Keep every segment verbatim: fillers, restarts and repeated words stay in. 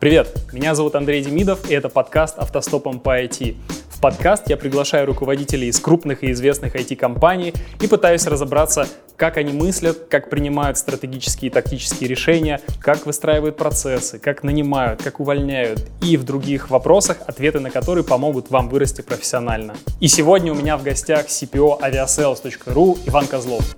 Привет, меня зовут Андрей Демидов, и это подкаст «Автостопом по ай ти». В подкаст я приглашаю руководителей из крупных и известных ай ти-компаний и пытаюсь разобраться, как они мыслят, как принимают стратегические и тактические решения, как выстраивают процессы, как нанимают, как увольняют и в других вопросах, ответы на которые помогут вам вырасти профессионально. И сегодня у меня в гостях си пи о Aviasales точка ру Иван Козлов.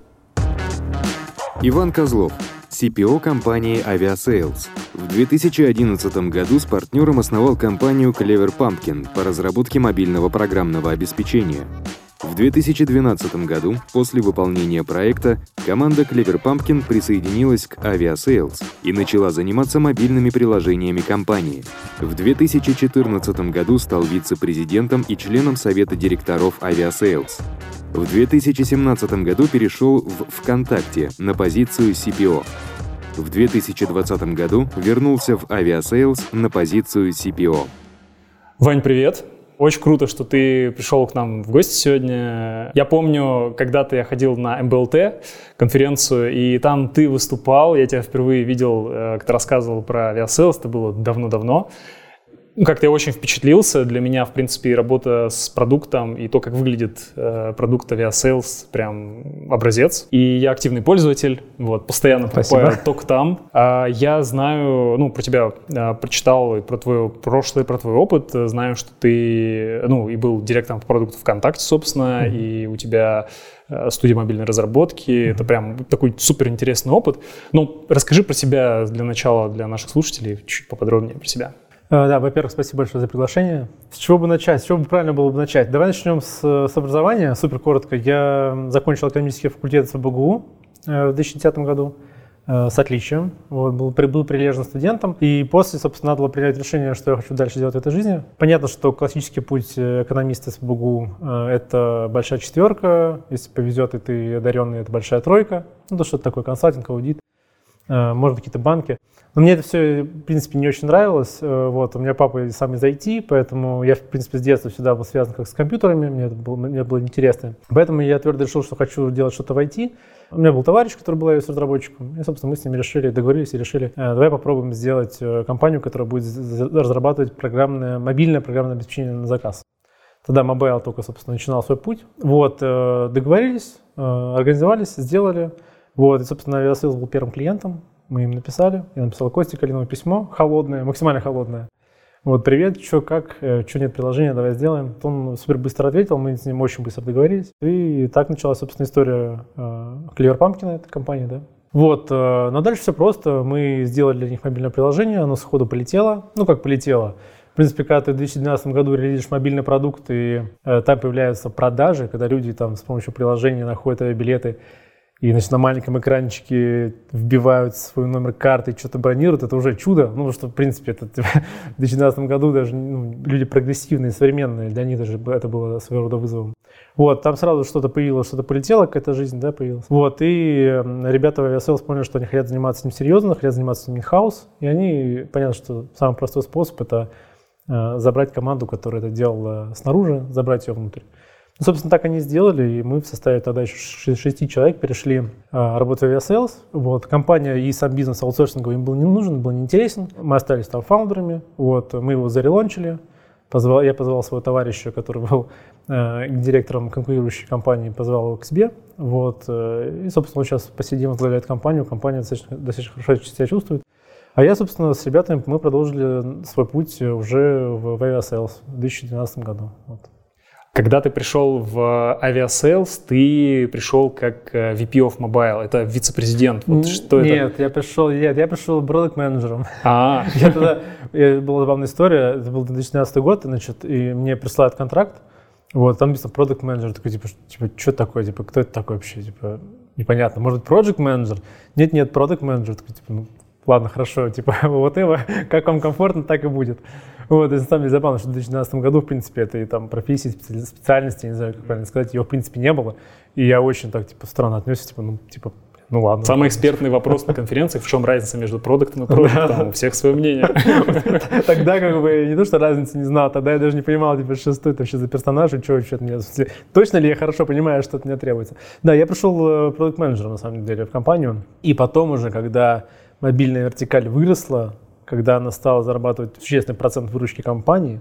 Иван Козлов, си пи о компании Aviasales. В две тысячи одиннадцатом году с партнером основал компанию Clever Pumpkin по разработке мобильного программного обеспечения. В две тысячи двенадцатом году, после выполнения проекта, команда Clever Pumpkin присоединилась к Aviasales и начала заниматься мобильными приложениями компании. В две тысячи четырнадцатом году стал вице-президентом и членом совета директоров Aviasales. В две тысячи семнадцатом году перешел в ВКонтакте на позицию си пи о. В две тысячи двадцатом году вернулся в Aviasales на позицию си пи о. Вань, привет! Очень круто, что ты пришел к нам в гости сегодня. Я помню, когда-то я ходил на эм бэ эл тэ конференцию, и там ты выступал. Я тебя впервые видел, как ты рассказывал про Aviasales. Это было давно-давно. Как-то я очень впечатлился. Для меня, в принципе, работа с продуктом и то, как выглядит э, продукт Aviasales, прям образец. И я активный пользователь, вот, постоянно покупаю только там. А я знаю, ну, про тебя а, прочитал, и про твое прошлое, про твой опыт. Знаю, что ты, ну, и был директором по продукту ВКонтакте, собственно, mm-hmm. и у тебя студия мобильной разработки. Mm-hmm. Это прям такой суперинтересный опыт. Ну, расскажи про себя для начала, для наших слушателей, чуть поподробнее про себя. Да, во-первых, спасибо большое за приглашение. С чего бы начать? С чего бы правильно было бы начать? Давай начнем с, с образования. Супер коротко. Я закончил экономический факультет эс бэ гэ у в две тысячи десятом году с отличием. Вот, был, был прилежным студентом. И после, собственно, надо было принять решение, что я хочу дальше делать в этой жизни. Понятно, что классический путь экономиста эс бэ гэ у – это большая четверка. Если повезет, и ты одаренный, это большая тройка. Ну, то что-то такое, консалтинг, аудит. Может, какие-то банки. Но мне это все, в принципе, не очень нравилось. Вот, у меня папа сам из ай ти, поэтому я, в принципе, с детства всегда был связан как с компьютерами, мне это было, мне было интересно. Поэтому я твердо решил, что хочу делать что-то в ай ти. У меня был товарищ, который был ай эс-разработчиком, и, собственно, мы с ним решили, договорились и решили, давай попробуем сделать компанию, которая будет разрабатывать программное, мобильное программное обеспечение на заказ. Тогда мобайл только, собственно, начинал свой путь. Вот, договорились, организовались, сделали. Вот, и, собственно, Aviasales был первым клиентом, мы им написали, я написал Косте Калинову письмо, холодное, максимально холодное. Вот, привет, что, как, что, нет приложения, давай сделаем. Он супер быстро ответил, мы с ним очень быстро договорились. И так началась, собственно, история Clever Pumpkin, этой компании, да. Вот, но дальше все просто, мы сделали для них мобильное приложение, оно сходу полетело, ну как полетело. В принципе, когда ты в две тысячи двенадцатом году релизишь мобильный продукт, и э, там появляются продажи, когда люди там с помощью приложения находят авиабилеты, и, значит, на маленьком экранчике вбивают свой номер карты и что-то бронируют, это уже чудо. Ну, что, в принципе, это, в две тысячи двенадцатом году даже ну, люди прогрессивные, современные, для них даже это было своего рода вызовом. Вот, там сразу что-то появилось, что-то полетело, какая-то жизнь, да, появилась. Вот, и ребята в Aviasales поняли, что они хотят заниматься этим серьезно, хотят заниматься этим in-house, и они, понятно, что самый простой способ – это забрать команду, которая это делала снаружи, забрать ее внутрь. Ну, собственно, так они сделали, и мы в составе тогда еще шести человек перешли а, работать в Aviasales. Вот, компания и сам бизнес аутсорсинговый им был не нужен, был неинтересен. Мы остались там фаундерами, вот, мы его зарелончили. Позвал, я позвал своего товарища, который был э, директором конкурирующей компании, позвал его к себе. Вот, э, и, собственно, он сейчас по сей день возглавляет компанию, компания достаточно, достаточно хорошо себя чувствует. А я, собственно, с ребятами, мы продолжили свой путь уже в, в Aviasales в две тысячи двенадцатом году. Вот. Когда ты пришел в Aviasales, ты пришел как ви пи of Mobile, это вице-президент. Вот что нет, это? Я пришел, нет, я пришел продакт-менеджером. А, была забавная история, это был две тысячи двенадцатый год, значит, и мне присылают контракт, вот, там написано продакт-менеджер, такой, типа, что такое, типа, кто это такой вообще, типа, непонятно, может, проджект-менеджер? Нет, нет, продакт-менеджер, такой, типа, ну, ладно, хорошо, типа, вот его, как вам комфортно, так и будет. Вот, и на самом деле забавно, что в две тысячи двенадцатом году, в принципе, этой там профессии, специальности, я не знаю, как правильно сказать, ее, в принципе, не было. И я очень так, типа, странно отнесся, типа, ну, типа, ну ладно. Самый экспертный вопрос на конференциях, в чем разница между продуктом и продуктом, у всех свое мнение. Тогда, как бы, не то, что разницы не знал, тогда я даже не понимал, типа, что это вообще за персонаж, и что вообще от меня, точно ли я хорошо понимаю, что от меня требуется. Да, я пришел продакт-менеджером, на самом деле, в компанию, и потом уже, когда мобильная вертикаль выросла, когда она стала зарабатывать существенный процент выручки компании,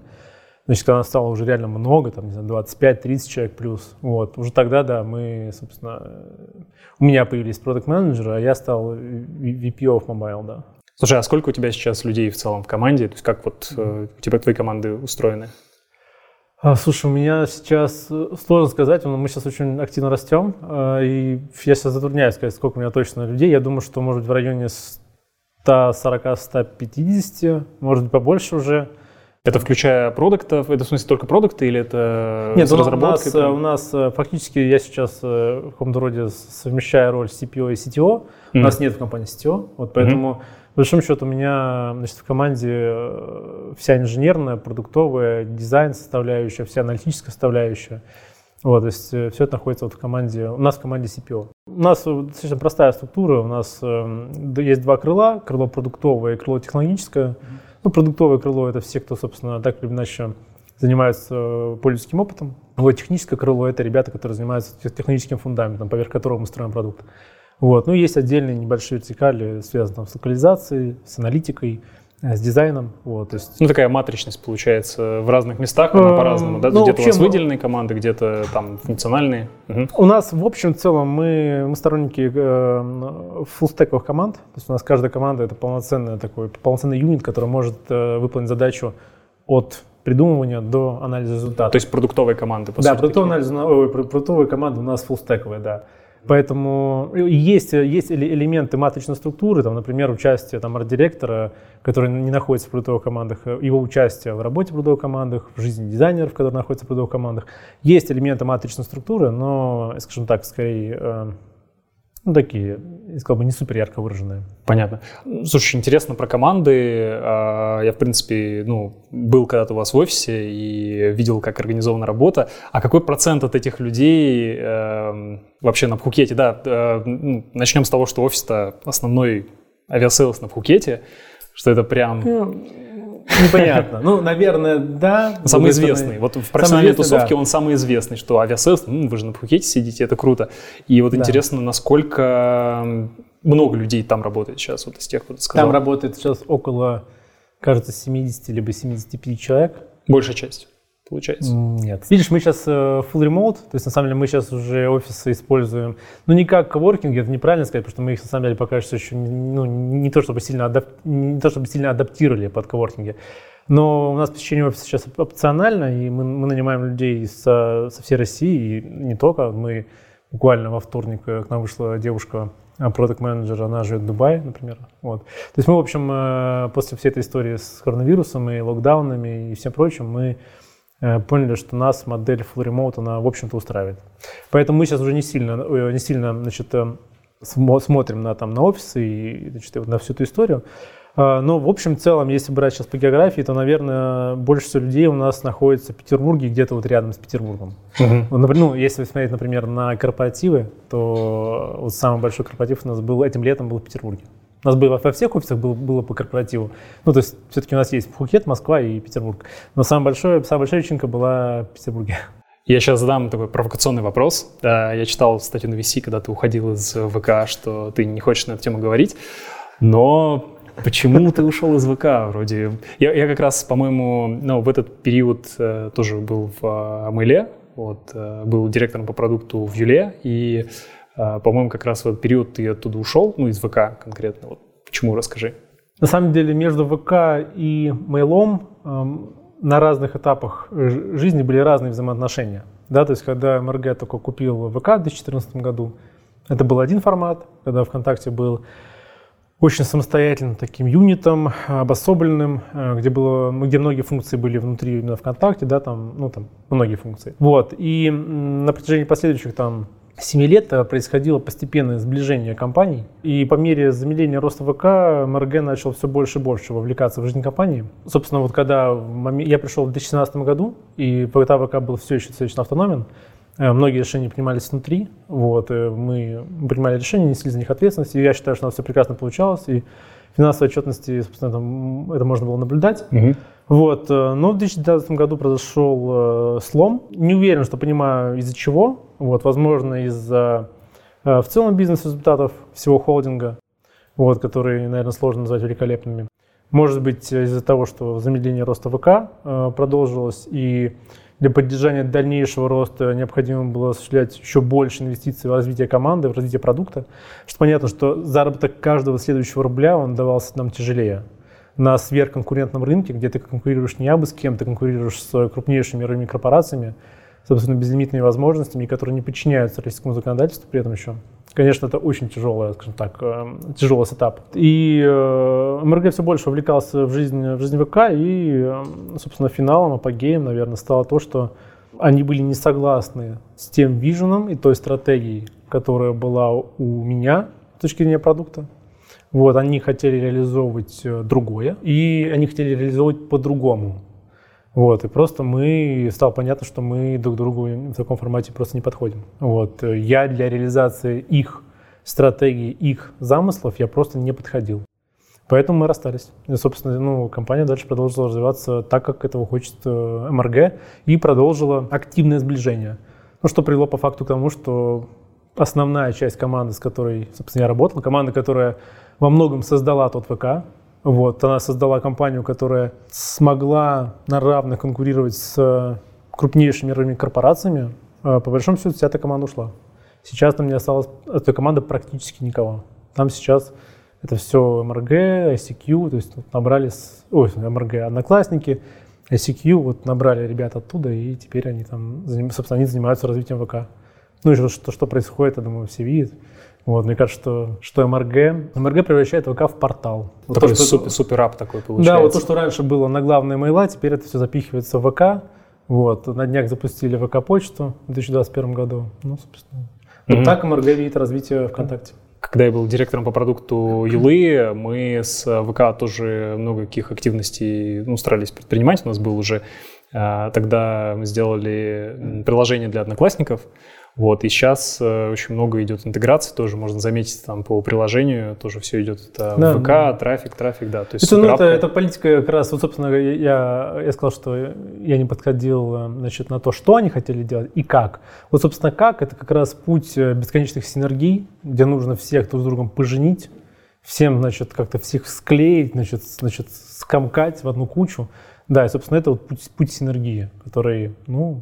значит, когда она стала уже реально много, там, не знаю, двадцать пять тридцать человек плюс, вот, уже тогда, да, мы, собственно, у меня появились продакт-менеджеры, а я стал ви пи of Mobile, да. Слушай, а сколько у тебя сейчас людей в целом в команде? То есть как вот э, у тебя твои команды устроены? А, слушай, у меня сейчас сложно сказать, но мы сейчас очень активно растем, э, и я сейчас затрудняюсь сказать, сколько у меня точно людей. Я думаю, что, может быть, в районе сто сорок - сто пятьдесят, может быть, побольше уже. Это включая продуктов? Это в смысле только продукты или это Нет, с разработкой? Нет, у нас фактически я сейчас в каком-то роде совмещаю роль си пи о и си ти о. Mm-hmm. У нас нет в компании си ти о, вот поэтому mm-hmm. по большому счету у меня, значит, в команде вся инженерная, продуктовая, дизайн составляющая, вся аналитическая составляющая. Вот, то есть все это находится вот в команде, у нас в команде си пи о. У нас достаточно простая структура, у нас есть два крыла, крыло продуктовое и крыло технологическое. Mm-hmm. Ну, продуктовое крыло — это все, кто, собственно, так или иначе занимаются пользовательским опытом. Вот, техническое крыло — это ребята, которые занимаются технологическим фундаментом, поверх которого мы строим продукт. Вот. Ну, есть отдельные небольшие вертикали, связанные с локализацией, с аналитикой, с дизайном. Вот, то есть... Ну, такая матричность получается в разных местах, она по-разному, да? Ну, где-то общем... у вас выделенные команды, где-то там функциональные. Угу. У нас, в общем, в целом, мы, мы сторонники э, фуллстековых команд. То есть у нас каждая команда — это полноценный, такой, полноценный юнит, который может э, выполнить задачу от придумывания до анализа результата. То есть продуктовые команды, по да, сути. Да, продуктовые команды у нас фуллстековые, да. Поэтому есть, есть элементы матричной структуры, там, например, участие там, арт-директора, который не находится в продуктовых командах, его участие в работе в продуктовых командах, в жизни дизайнеров, которые находятся в продуктовых командах. Есть элементы матричной структуры, но, скажем так, скорее, ну, такие, я сказал бы, не супер ярко выраженные. Понятно. Слушай, интересно про команды. Я, в принципе, ну, был когда-то у вас в офисе и видел, как организована работа. А какой процент от этих людей э, вообще на Пхукете? Да, э, начнем с того, что офис-то основной Aviasales на Пхукете, что это прям... Непонятно. Ну, наверное, да. Самый известный. Вот в профессиональной тусовке он самый известный, что Aviasales, ну, вы же на Пхукете сидите, это круто. И вот интересно, насколько много людей там работает сейчас, вот из тех, кто сказал. Там работает сейчас около, кажется, семьдесят либо семьдесят пять человек. Большая часть, получается. Нет. Видишь, мы сейчас full remote, то есть, на самом деле, мы сейчас уже офисы используем, ну, не как коворкинги, это неправильно сказать, потому что мы их, на самом деле, пока что еще, ну, не то чтобы сильно, адап... не то, чтобы сильно адаптировали под коворкинги, но у нас посещение офиса сейчас опционально, и мы, мы нанимаем людей со, со всей России, и не только. Мы буквально во вторник к нам вышла девушка, продакт-менеджер, она живет в Дубае, например. Вот. То есть мы, в общем, после всей этой истории с коронавирусом и локдаунами и всем прочим, мы поняли, что нас модель full remote, она, в общем-то, устраивает. Поэтому мы сейчас уже не сильно, не сильно значит, смотрим на, там, на офисы и, значит, на всю эту историю. Но, в общем, в целом, если брать сейчас по географии, то, наверное, больше всего людей у нас находится в Петербурге, где-то вот рядом с Петербургом. Uh-huh. Ну, если смотреть, например, на корпоративы, то вот самый большой корпоратив у нас был этим летом был в Петербурге. У нас было во всех офисах было, было по корпоративу. Ну, то есть все-таки у нас есть Пхукет, Москва и Петербург. Но самая большая, самая большая вечеринка была в Петербурге. Я сейчас задам такой провокационный вопрос. Я читал статью на ви си, когда ты уходил из ВК, что ты не хочешь на эту тему говорить, но... Почему ты ушел из ВК вроде? Я, я как раз, по-моему, ну, в этот период э, тоже был в э, Мэле, вот, э, был директором по продукту в Юле, и, э, по-моему, как раз в этот период ты оттуда ушел, ну, из ВК конкретно. Вот. Почему? Расскажи. На самом деле между ВК и Мэлом э, на разных этапах жизни были разные взаимоотношения. Да? То есть когда МРГ только купил ВК в две тысячи четырнадцатом году, это был один формат, когда ВКонтакте был очень самостоятельным таким юнитом, обособленным, где, было, где многие функции были внутри именно ВКонтакте, да, там, ну, там, многие функции. Вот, и на протяжении последующих, там, семи лет происходило постепенное сближение компаний, и по мере замедления роста ВК МРГ начал все больше и больше вовлекаться в жизнь компании. Собственно, вот когда я пришел в две тысячи семнадцатом году, и когда ВК был все еще достаточно автономен, многие решения принимались внутри, вот, мы принимали решения, несли за них ответственность, и я считаю, что у нас все прекрасно получалось, и финансовой отчетности, собственно, там, это можно было наблюдать. Mm-hmm. Вот, но в две тысячи девятнадцатом году произошел э, слом, не уверен, что понимаю из-за чего, вот, возможно, из-за э, в целом бизнес-результатов всего холдинга, вот, которые, наверное, сложно назвать великолепными. Может быть, из-за того, что замедление роста ВК продолжилось, и для поддержания дальнейшего роста необходимо было осуществлять еще больше инвестиций в развитие команды, в развитие продукта. Что понятно, что заработок каждого следующего рубля, он давался нам тяжелее. На сверхконкурентном рынке, где ты конкурируешь не абы с кем, ты конкурируешь с крупнейшими мировыми корпорациями, собственно, безлимитными возможностями, которые не подчиняются российскому законодательству при этом еще. Конечно, это очень тяжелый, скажем так, тяжелый сетап. И МРГ все больше увлекался в жизнь, в жизнь ВК, и, собственно, финалом, апогеем, наверное, стало то, что они были не согласны с тем виженом и той стратегией, которая была у меня с точки зрения продукта. Вот, они хотели реализовывать другое, и они хотели реализовывать по-другому. Вот, и просто мы, стало понятно, что мы друг другу в таком формате просто не подходим. Вот, я для реализации их стратегии, их замыслов я просто не подходил. Поэтому мы расстались. И, собственно, ну, компания дальше продолжила развиваться так, как этого хочет МРГ, и продолжила активное сближение. Ну, что привело по факту к тому, что основная часть команды, с которой, собственно, я работал, команда, которая во многом создала тот ВК, вот, она создала компанию, которая смогла на равных конкурировать с крупнейшими мировыми корпорациями. По большому счету, вся эта команда ушла. Сейчас там не осталось от этой команды практически никого. Там сейчас это все МРГ, ай си кью, то есть набрали, ой, МРГ Одноклассники, ай си кью, вот набрали ребят оттуда, и теперь они там, собственно, они занимаются развитием ВК. Ну и что, что происходит, я думаю, все видят. Вот, мне кажется, что, что МРГ, МРГ превращает ВК в портал. Вот такой то, что, суперап такой получается. Да, вот то, что раньше было на главные мейла, теперь это все запихивается в ВК. Вот, на днях запустили ВК-почту в две тысячи двадцать первом году. Ну, собственно. Mm-hmm. Вот так МРГ видит развитие ВКонтакте. Когда я был директором по продукту Юлы, мы с ВК тоже много каких активностей, ну, старались предпринимать. У нас был уже, тогда мы сделали приложение для одноклассников. Вот, и сейчас очень много идет интеграции, тоже можно заметить там по приложению, тоже все идет это да, ВК, да. трафик, трафик, да. То есть это, ну, это, это политика как раз, вот, собственно, я, я сказал, что я не подходил, значит, на то, что они хотели делать и как. Вот, собственно, как, это как раз путь бесконечных синергий, где нужно всех друг с другом поженить, всем, значит, как-то всех склеить, значит, значит, скомкать в одну кучу. Да, и, собственно, это вот путь, путь синергии, который, ну...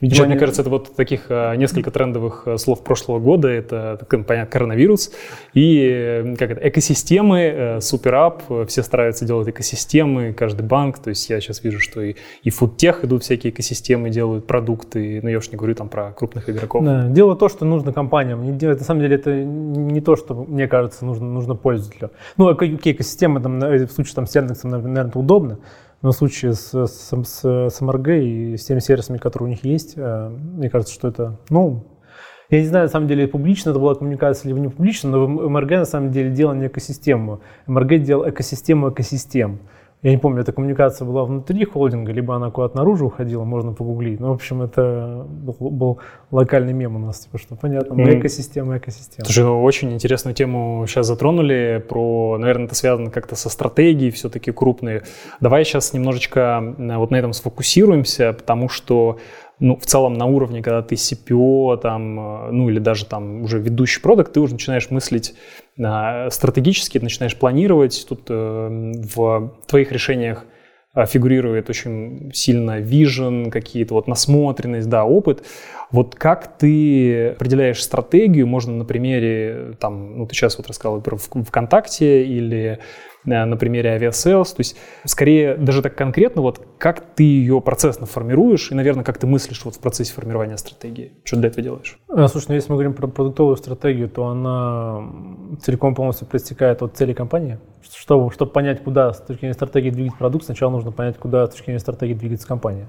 Видимо, Еще, они... мне кажется, это вот таких несколько трендовых слов прошлого года. Это, понятно, коронавирус и как это, экосистемы, суперап. Все стараются делать экосистемы, каждый банк. То есть я сейчас вижу, что и, и фудтех идут, всякие экосистемы делают, продукты. Но я уж не говорю там про крупных игроков. Да, дело то, что нужно компаниям. На самом деле это не то, что, мне кажется, нужно, нужно пользователю. Ну, экосистемы, там, в случае там, с Яндексом, наверное, удобно. Но в случае с, с, с, с МРГ и с теми сервисами, которые у них есть, мне кажется, что это, ну, я не знаю, на самом деле, публично это была коммуникация или не публично, но МРГ на самом деле делал не экосистему. МРГ делал экосистему экосистем. Я не помню, эта коммуникация была внутри холдинга, либо она куда-то наружу уходила, можно погуглить. Ну, в общем, это был, был локальный мем у нас, типа, что понятно, mm-hmm. экосистема, экосистема. Слушай, ну, очень интересную тему сейчас затронули, про, наверное, это связано как-то со стратегией, все-таки крупные. Давай сейчас немножечко вот на этом сфокусируемся, потому что, ну, в целом на уровне, когда ты си пи о, там, ну, или даже там уже ведущий продакт, ты уже начинаешь мыслить э, стратегически, ты начинаешь планировать. Тут э, в твоих решениях э, фигурирует очень сильно вижен, какие-то вот насмотренность, да, опыт. Вот как ты определяешь стратегию? Можно на примере, там, ну, ты сейчас вот рассказал про ВКонтакте или... на примере Aviasales, то есть скорее даже так конкретно, вот как ты ее процессно формируешь и, наверное, как ты мыслишь вот в процессе формирования стратегии, что для этого делаешь? Слушай, ну, если мы говорим про продуктовую стратегию, то она целиком полностью проистекает от цели компании. Чтобы, чтобы понять, куда с точки зрения стратегии двигается продукт, сначала нужно понять, куда с точки зрения стратегии двигается компания.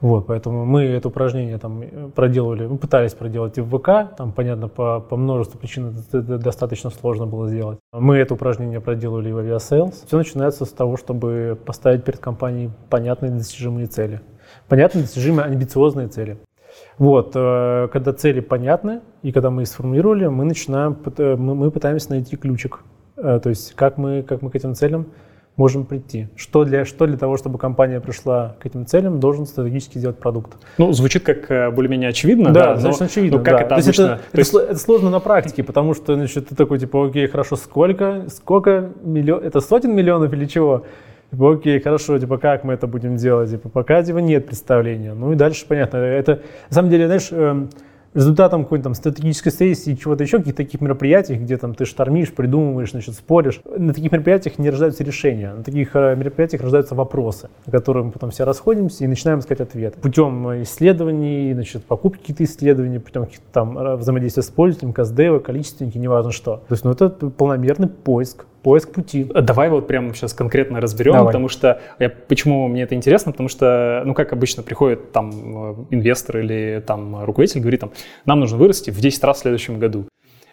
Вот, поэтому мы это упражнение там проделывали, мы пытались проделать и в ВК, там, понятно, по, по множеству причин это достаточно сложно было сделать. Мы это упражнение проделывали и в Aviasales. Все начинается с того, чтобы поставить перед компанией понятные достижимые цели. Понятные, достижимые, амбициозные цели. Вот, когда цели понятны, и когда мы их сформулировали, мы начинаем, мы пытаемся найти ключик. То есть, как мы, как мы к этим целям можем прийти. Что для, что для того, чтобы компания пришла к этим целям, должен стратегически сделать продукт. Ну, звучит как более-менее очевидно. Да, да значит, но, очевидно. Но как да. это обычно? То есть это, То есть... это сложно на практике, потому что значит, ты такой, типа, окей, хорошо, сколько? Сколько? Миллион? Это сотен миллионов или чего? Типа, окей, хорошо, типа, как мы это будем делать? Типа, пока типа, нет представления. Ну и дальше, понятно. Это, на самом деле, знаешь... Эм, результатом какой-нибудь там стратегической сессии, чего-то еще, каких-то таких мероприятий, где там ты штормишь, придумываешь, значит, споришь. На таких мероприятиях не рождаются решения. На таких мероприятиях рождаются вопросы, на которые мы потом все расходимся и начинаем искать ответы. Путем исследований, значит, покупки каких-то исследований, путем каких-то там взаимодействия с пользователем, каздева, количественники, неважно что. То есть, ну, это полномерный поиск. Поиск пути. Давай вот прямо сейчас конкретно разберем, Давай. потому что я, почему мне это интересно, потому что, ну, как обычно, приходит там инвестор или там руководитель, говорит там, нам нужно вырасти в десять раз в следующем году.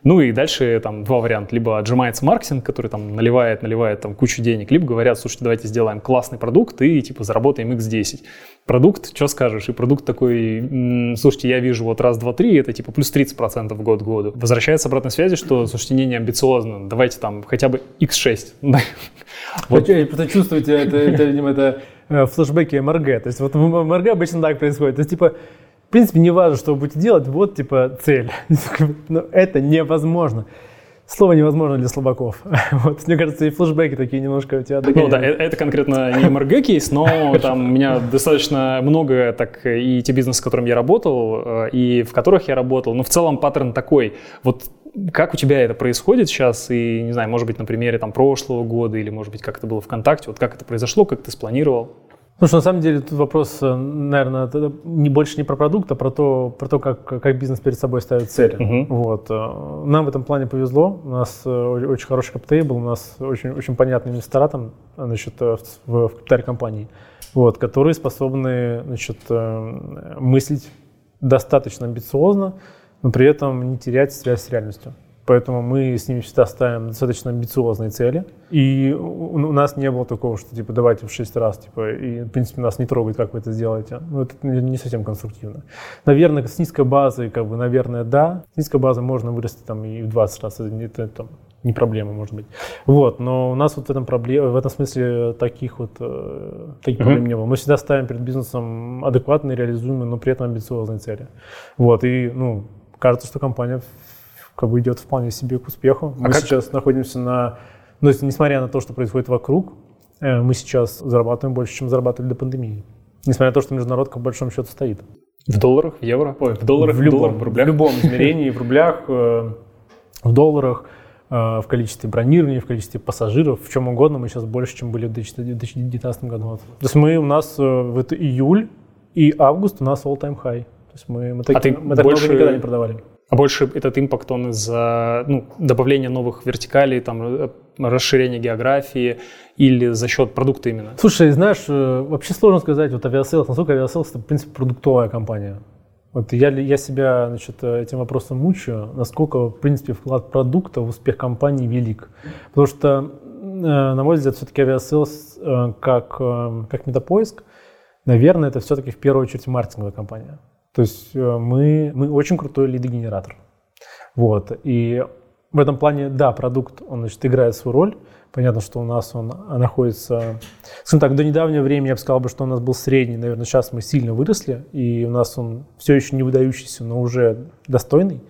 Ну и дальше там два варианта. Либо отжимается маркетинг, который там наливает, наливает там кучу денег, либо говорят, слушайте, давайте сделаем классный продукт и типа заработаем икс десять. Продукт, что скажешь? И продукт такой, м-м, слушайте, я вижу вот раз, два, три, это типа плюс тридцать процентов год к году. Возвращается обратной связи, что, слушайте, не, не амбициозно, давайте там хотя бы икс шесть. Вы чувствуете, это, видимо, это флешбеки МРГ. То есть вот в МРГ обычно так происходит. То есть типа... В принципе, не важно, что вы будете делать, вот, типа, цель. Но это невозможно. Слово невозможно для слабаков. Вот, мне кажется, и флешбеки такие немножко у тебя догоняют. Ну да, это конкретно не МРГ-кейс, но там у меня достаточно много так и те бизнесы, с которыми я работал, и в которых я работал. Но в целом паттерн такой. Вот как у тебя это происходит сейчас? И, не знаю, может быть, на примере там, прошлого года или, может быть, как это было ВКонтакте. Вот как это произошло, как ты спланировал? Слушай, на самом деле тут вопрос, наверное, не больше не про продукт, а про то, про то как, как бизнес перед собой ставит цели. Uh-huh. Вот. Нам в этом плане повезло. У нас очень хороший каптейбл, у нас очень, очень понятные инвестора там, значит, в, в капитале компании, вот, которые способны значит, мыслить достаточно амбициозно, но при этом не терять связь с реальностью. Поэтому мы с ними всегда ставим достаточно амбициозные цели. И у нас не было такого, что типа давайте в шесть раз, типа, и в принципе нас не трогает, как вы это сделаете. Ну, это не совсем конструктивно. Наверное, с низкой базой, как бы, наверное, да. С низкой базой можно вырасти там и в двадцать раз. Это, это, это не проблема, может быть. Вот, но у нас вот в этом, проблем, в этом смысле таких вот э, таких mm-hmm. проблем не было. Мы всегда ставим перед бизнесом адекватные, реализуемые, но при этом амбициозные цели. Вот, и, ну, кажется, что компания... как бы идет вполне себе к успеху. Мы а сейчас как... находимся на... Ну, несмотря на то, что происходит вокруг, мы сейчас зарабатываем больше, чем зарабатывали до пандемии. Несмотря на то, что международка по большому счету стоит. В долларах, в евро? Ой, в долларах, в, в любом, долларах, в рублях. В любом измерении, в рублях, в долларах, в количестве бронирования, в количестве пассажиров, в чем угодно. Мы сейчас больше, чем были в две тысячи девятнадцатом году. То есть мы у нас в июль и август у нас all-time high. То есть мы, мы, так, а мы так больше... много никогда не продавали. А больше этот импакт, он из-за ну, добавления новых вертикалей, там, расширения географии или за счет продукта именно? Слушай, знаешь, вообще сложно сказать, вот Aviasales, насколько Aviasales, это, в принципе, продуктовая компания. Вот я, я себя, значит, этим вопросом мучаю, насколько, в принципе, вклад продукта в успех компании велик. Потому что, на мой взгляд, все-таки Aviasales как, как метапоиск, наверное, это все-таки в первую очередь маркетинговая компания. То есть мы, мы очень крутой лидогенератор. Вот. И в этом плане, да, продукт, он, значит, играет свою роль. Понятно, что у нас он находится... Скажем так, до недавнего времени я бы сказал, что он у нас был средний. Наверное, сейчас мы сильно выросли, и у нас он все еще не выдающийся, но уже достойный,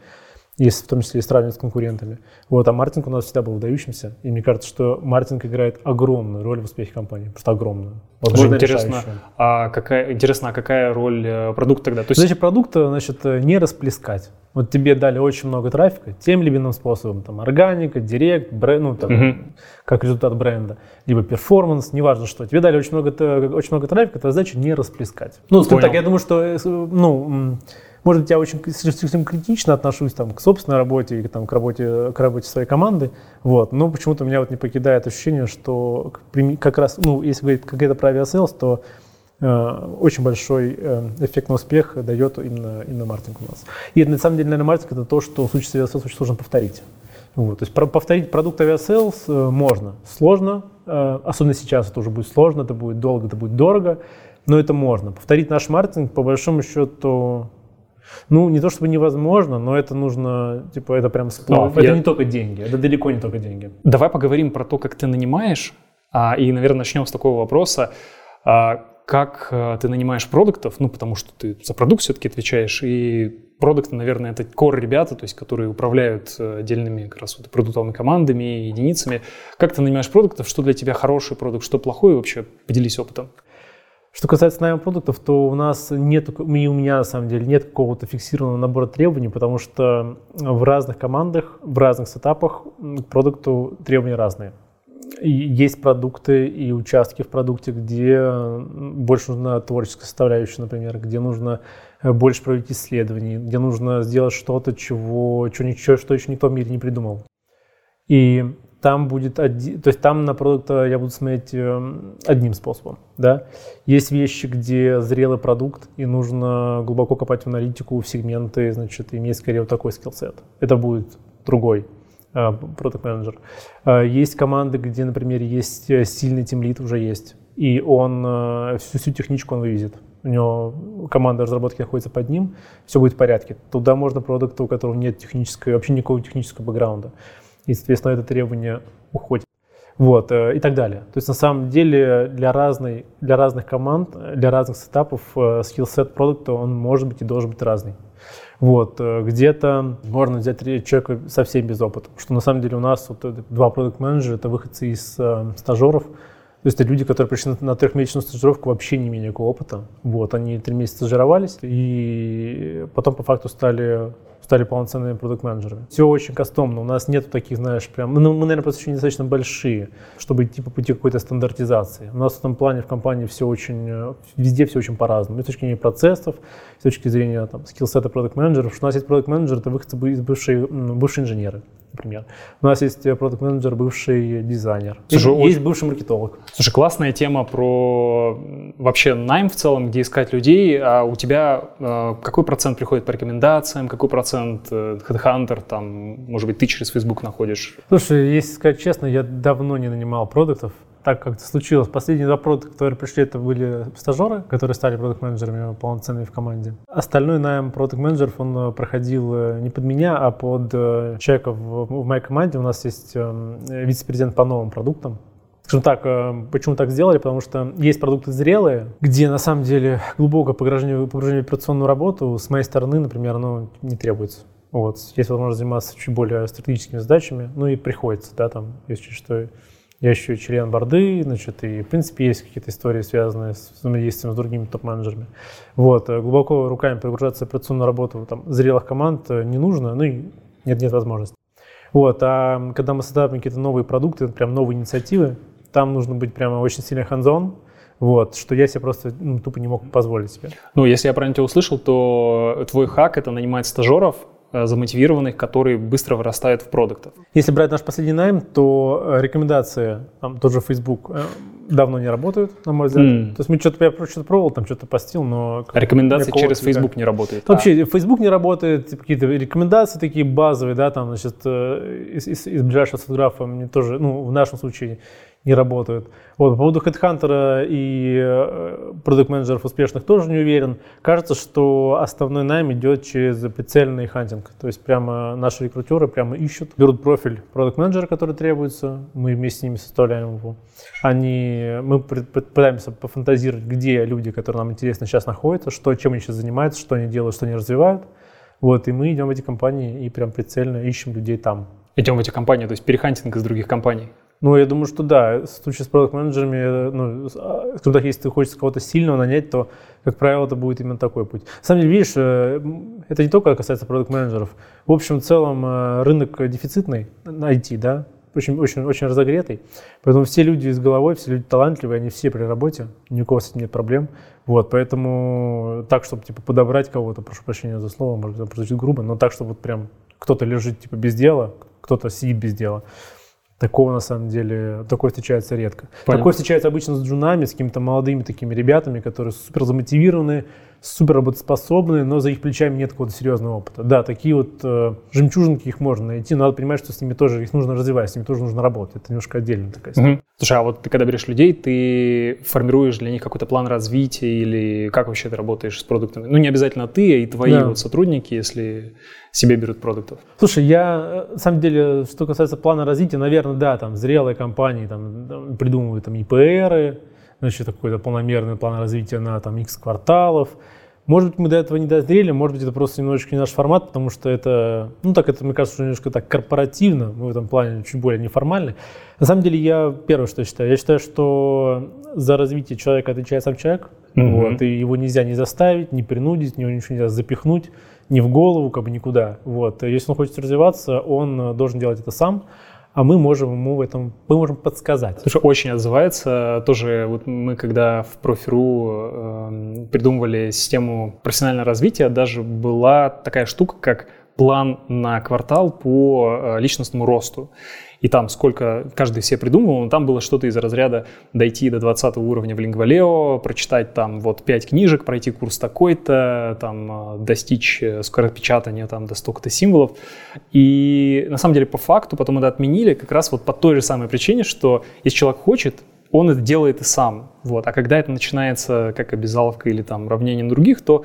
если в том числе и сравнивать с конкурентами. Вот. А маркетинг у нас всегда был выдающимся. И мне кажется, что маркетинг играет огромную роль в успехе компании. Просто огромную. Возможно, интересно, а какая, интересно, а какая роль продукта тогда? То есть... Значит, продукта, значит, не расплескать. Вот тебе дали очень много трафика тем или иным способом. Там органика, директ, бренд, ну, там, uh-huh. как результат бренда. Либо перформанс, неважно что. Тебе дали очень много, очень много трафика, твоя задача не расплескать. Ну, скажем так, я думаю, что... Ну, может быть, я очень слишком критично отношусь там, к собственной работе или там, к, работе, к работе своей команды, вот. Но почему-то меня вот не покидает ощущение, что как раз, ну, если говорить какая-то про Aviasales, то э, очень большой э, эффект на успех дает именно, именно маркетинг у нас. И на самом деле, наверное, маркетинг – это то, что в случае с Aviasales очень сложно повторить. Вот. То есть про- повторить продукт Aviasales э, можно, сложно, э, особенно сейчас это уже будет сложно, это будет долго, это будет дорого, но это можно. Повторить наш маркетинг, по большому счету… Ну, не то чтобы невозможно, но это нужно, типа, это прям сплав. Это я... не только деньги, это далеко не только деньги. Давай поговорим про то, как ты нанимаешь И, наверное, начнем с такого вопроса. Как ты нанимаешь продуктов? Ну, потому что ты за продукт все-таки отвечаешь. И продукты, наверное, это core ребята, то есть, которые управляют отдельными как раз вот продуктовыми командами, единицами. Как ты нанимаешь продуктов? Что для тебя хороший продукт, что плохой? Вообще поделись опытом. Что касается найма продуктов, то у нас нет, и у меня на самом деле нет какого-то фиксированного набора требований, потому что в разных командах, в разных сетапах к продукту требования разные. И есть продукты и участки в продукте, где больше нужна творческая составляющая, например, где нужно больше провести исследований, где нужно сделать что-то, чего, чего, что еще никто в мире не придумал. И там будет, то есть там на продукт я буду смотреть одним способом, да. Есть вещи, где зрелый продукт, и нужно глубоко копать в аналитику, в сегменты, значит, иметь скорее вот такой скиллсет. Это будет другой продакт-менеджер. Есть команды, где, например, есть сильный тимлид уже есть, и он всю, всю техничку он вывезет. У него команда разработки находится под ним, все будет в порядке. Туда можно продукты, у которого нет технической, вообще никакого технического бэкграунда. И, соответственно, это требование уходит. Вот, и так далее. То есть, на самом деле, для, разной, для разных команд, для разных сетапов скиллсет продукта, он может быть и должен быть разный. Вот, где-то можно взять человека совсем без опыта. Что, на самом деле, у нас вот два продакт-менеджера, это выходцы из э, стажеров. То есть, это люди, которые пришли на трехмесячную стажировку, вообще не имея никакого опыта. Вот, они три месяца стажировались, и потом, по факту, стали... стали полноценными продакт-менеджерами. Все очень кастомно, у нас нет таких, знаешь, прям... Ну, мы, наверное, просто еще недостаточно большие, чтобы идти по пути какой-то стандартизации. У нас в этом плане в компании все очень... Везде все очень по-разному. И с точки зрения процессов, с точки зрения там, скиллсета продакт-менеджеров. У нас есть продакт-менеджер, это выходцы из бывшие, бывшие инженеры, например. У нас есть продакт-менеджер, бывший дизайнер. Слушай, есть очень... бывший маркетолог. Слушай, классная тема про вообще найм в целом, где искать людей. А у тебя какой процент приходит по рекомендациям, какой процент Headhunter, там, может быть, ты через Facebook находишь? Слушай, если сказать честно, я давно не нанимал продуктов, так как это случилось. Последние два продукта, которые пришли, это были стажеры, которые стали продакт-менеджерами полноценными в команде. Остальной найм продакт-менеджеров, он проходил не под меня, а под человека в моей команде. У нас есть вице-президент по новым продуктам. Скажем так, почему так сделали? Потому что есть продукты зрелые, где на самом деле глубокое погружение, погружение в операционную работу с моей стороны, например, оно не требуется. Вот. Есть возможность заниматься чуть более стратегическими задачами, ну и приходится, да, там, если что, я еще член борды, значит, и в принципе есть какие-то истории, связанные с взаимодействием с другими топ-менеджерами. Вот. Глубоко руками погружаться в операционную работу там, зрелых команд не нужно, ну и нет, нет возможности. Вот. А когда мы создаем какие-то новые продукты, прям новые инициативы, там нужно быть прямо очень сильно hands-on, вот, что я себе просто ну, тупо не мог позволить себе. Ну, если я правильно тебя услышал, то твой хак – это нанимать стажеров, замотивированных, которые быстро вырастают в продуктов. Если брать наш последний найм, то рекомендации, там, тот же Facebook, давно не работают, на мой взгляд. Mm. То есть мы что-то, я что-то пробовал, там что-то постил, но... Рекомендации через Facebook не работают. А. Вообще, Facebook не работает, какие-то рекомендации такие базовые, да, там, значит, из, из, из ближайшего фотографа мне тоже, ну, в нашем случае... не работают. Вот, по поводу HeadHunter и продакт-менеджеров успешных тоже не уверен. Кажется, что основной найм идет через прицельный хантинг. То есть прямо наши рекрутеры прямо ищут, берут профиль продакт-менеджера, который требуется, мы вместе с ними составляем его. Они, мы пытаемся пофантазировать, где люди, которые нам интересны, сейчас находятся, что, чем они сейчас занимаются, что они делают, что они развивают. Вот, и мы идем в эти компании и прям прицельно ищем людей там. Идем в эти компании, то есть перехантинг из других компаний? Ну, я думаю, что да, в случае с продакт-менеджерами, ну, скажем так, если ты хочешь кого-то сильного нанять, то, как правило, это будет именно такой путь. На самом деле, видишь, это не только касается продакт-менеджеров. В общем, в целом, рынок дефицитный, ай ти, да, очень, очень, очень разогретый. Поэтому все люди с головой, все люди талантливые, они все при работе, ни у кого с этим нет проблем. Вот, поэтому так, чтобы типа подобрать кого-то, прошу прощения за слово, может, это прозвучит грубо, но так, чтобы вот прям кто-то лежит типа без дела, кто-то сидит без дела. Такого, на самом деле, такое встречается редко. Понятно. Такое встречается обычно с джунами, с какими-то молодыми такими ребятами, которые супер замотивированы, супер работоспособные, но за их плечами нет какого-то серьезного опыта. Да, такие вот э, жемчужинки, их можно найти, но надо понимать, что с ними тоже, их нужно развивать, с ними тоже нужно работать. Это немножко отдельная такая история. Mm-hmm. Слушай, а вот ты когда берешь людей, ты формируешь для них какой-то план развития или как вообще ты работаешь с продуктами? Ну, не обязательно ты, а и твои yeah. вот сотрудники, если себе берут продуктов. Слушай, я, на самом деле, что касается плана развития, наверное, да, там, зрелые компании там, придумывают там и пэ эры, значит, какой-то полномерный план развития на там X кварталов. Может быть, мы до этого не дозрели, может быть, это просто немножечко не наш формат, потому что это, ну так, это, мне кажется, немножко так корпоративно, мы в этом плане чуть более неформальны. На самом деле, я первое, что я считаю, я считаю, что за развитие человека отвечает сам человек, mm-hmm. вот, и его нельзя не заставить, не принудить, его ничего нельзя запихнуть, ни в голову, как бы никуда. Вот. Если он хочет развиваться, он должен делать это сам. А мы можем ему в этом, мы можем подсказать. Слушай, очень отзывается. Тоже вот мы, когда в Профи.ру э, придумывали систему профессионального развития, даже была такая штука, как план на квартал по э, личностному росту. И там сколько каждый себе придумывал, но там было что-то из разряда дойти до двадцатого уровня в Лингвалео, прочитать там вот пять книжек, пройти курс такой-то, там достичь скоропечатания там до столько-то символов. И на самом деле по факту потом это отменили как раз вот по той же самой причине, что если человек хочет, он это делает и сам. Вот. А когда это начинается как обязаловка или там равнение на других, то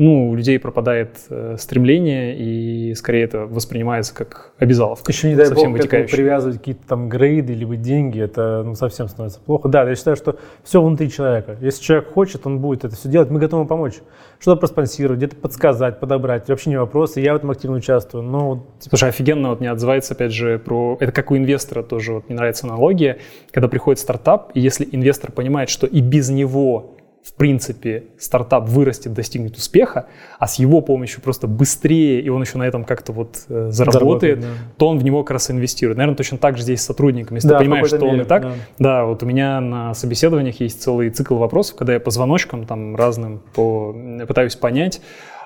ну, у людей пропадает э, стремление, и скорее это воспринимается как обязаловка. Еще не дай бог к этому привязывать какие-то там грейды либо деньги, это ну, совсем становится плохо. Да, я считаю, что все внутри человека. Если человек хочет, он будет это все делать, мы готовы помочь. Что-то проспонсировать, где-то подсказать, подобрать, вообще не вопрос, и я в этом активно участвую. Но... Слушай, офигенно, вот мне отзывается, опять же, про... Это как у инвестора тоже, вот, мне нравится аналогия, когда приходит стартап, и если инвестор понимает, что и без него... в принципе, стартап вырастет, достигнет успеха, а с его помощью просто быстрее, и он еще на этом как-то вот э, заработает, да. то он в него как раз инвестирует. Наверное, точно так же здесь с сотрудниками. Если да, ты понимаешь, что мере, он и так... Да. да, вот у меня на собеседованиях есть целый цикл вопросов, когда я позвоночкам там разным по... пытаюсь понять,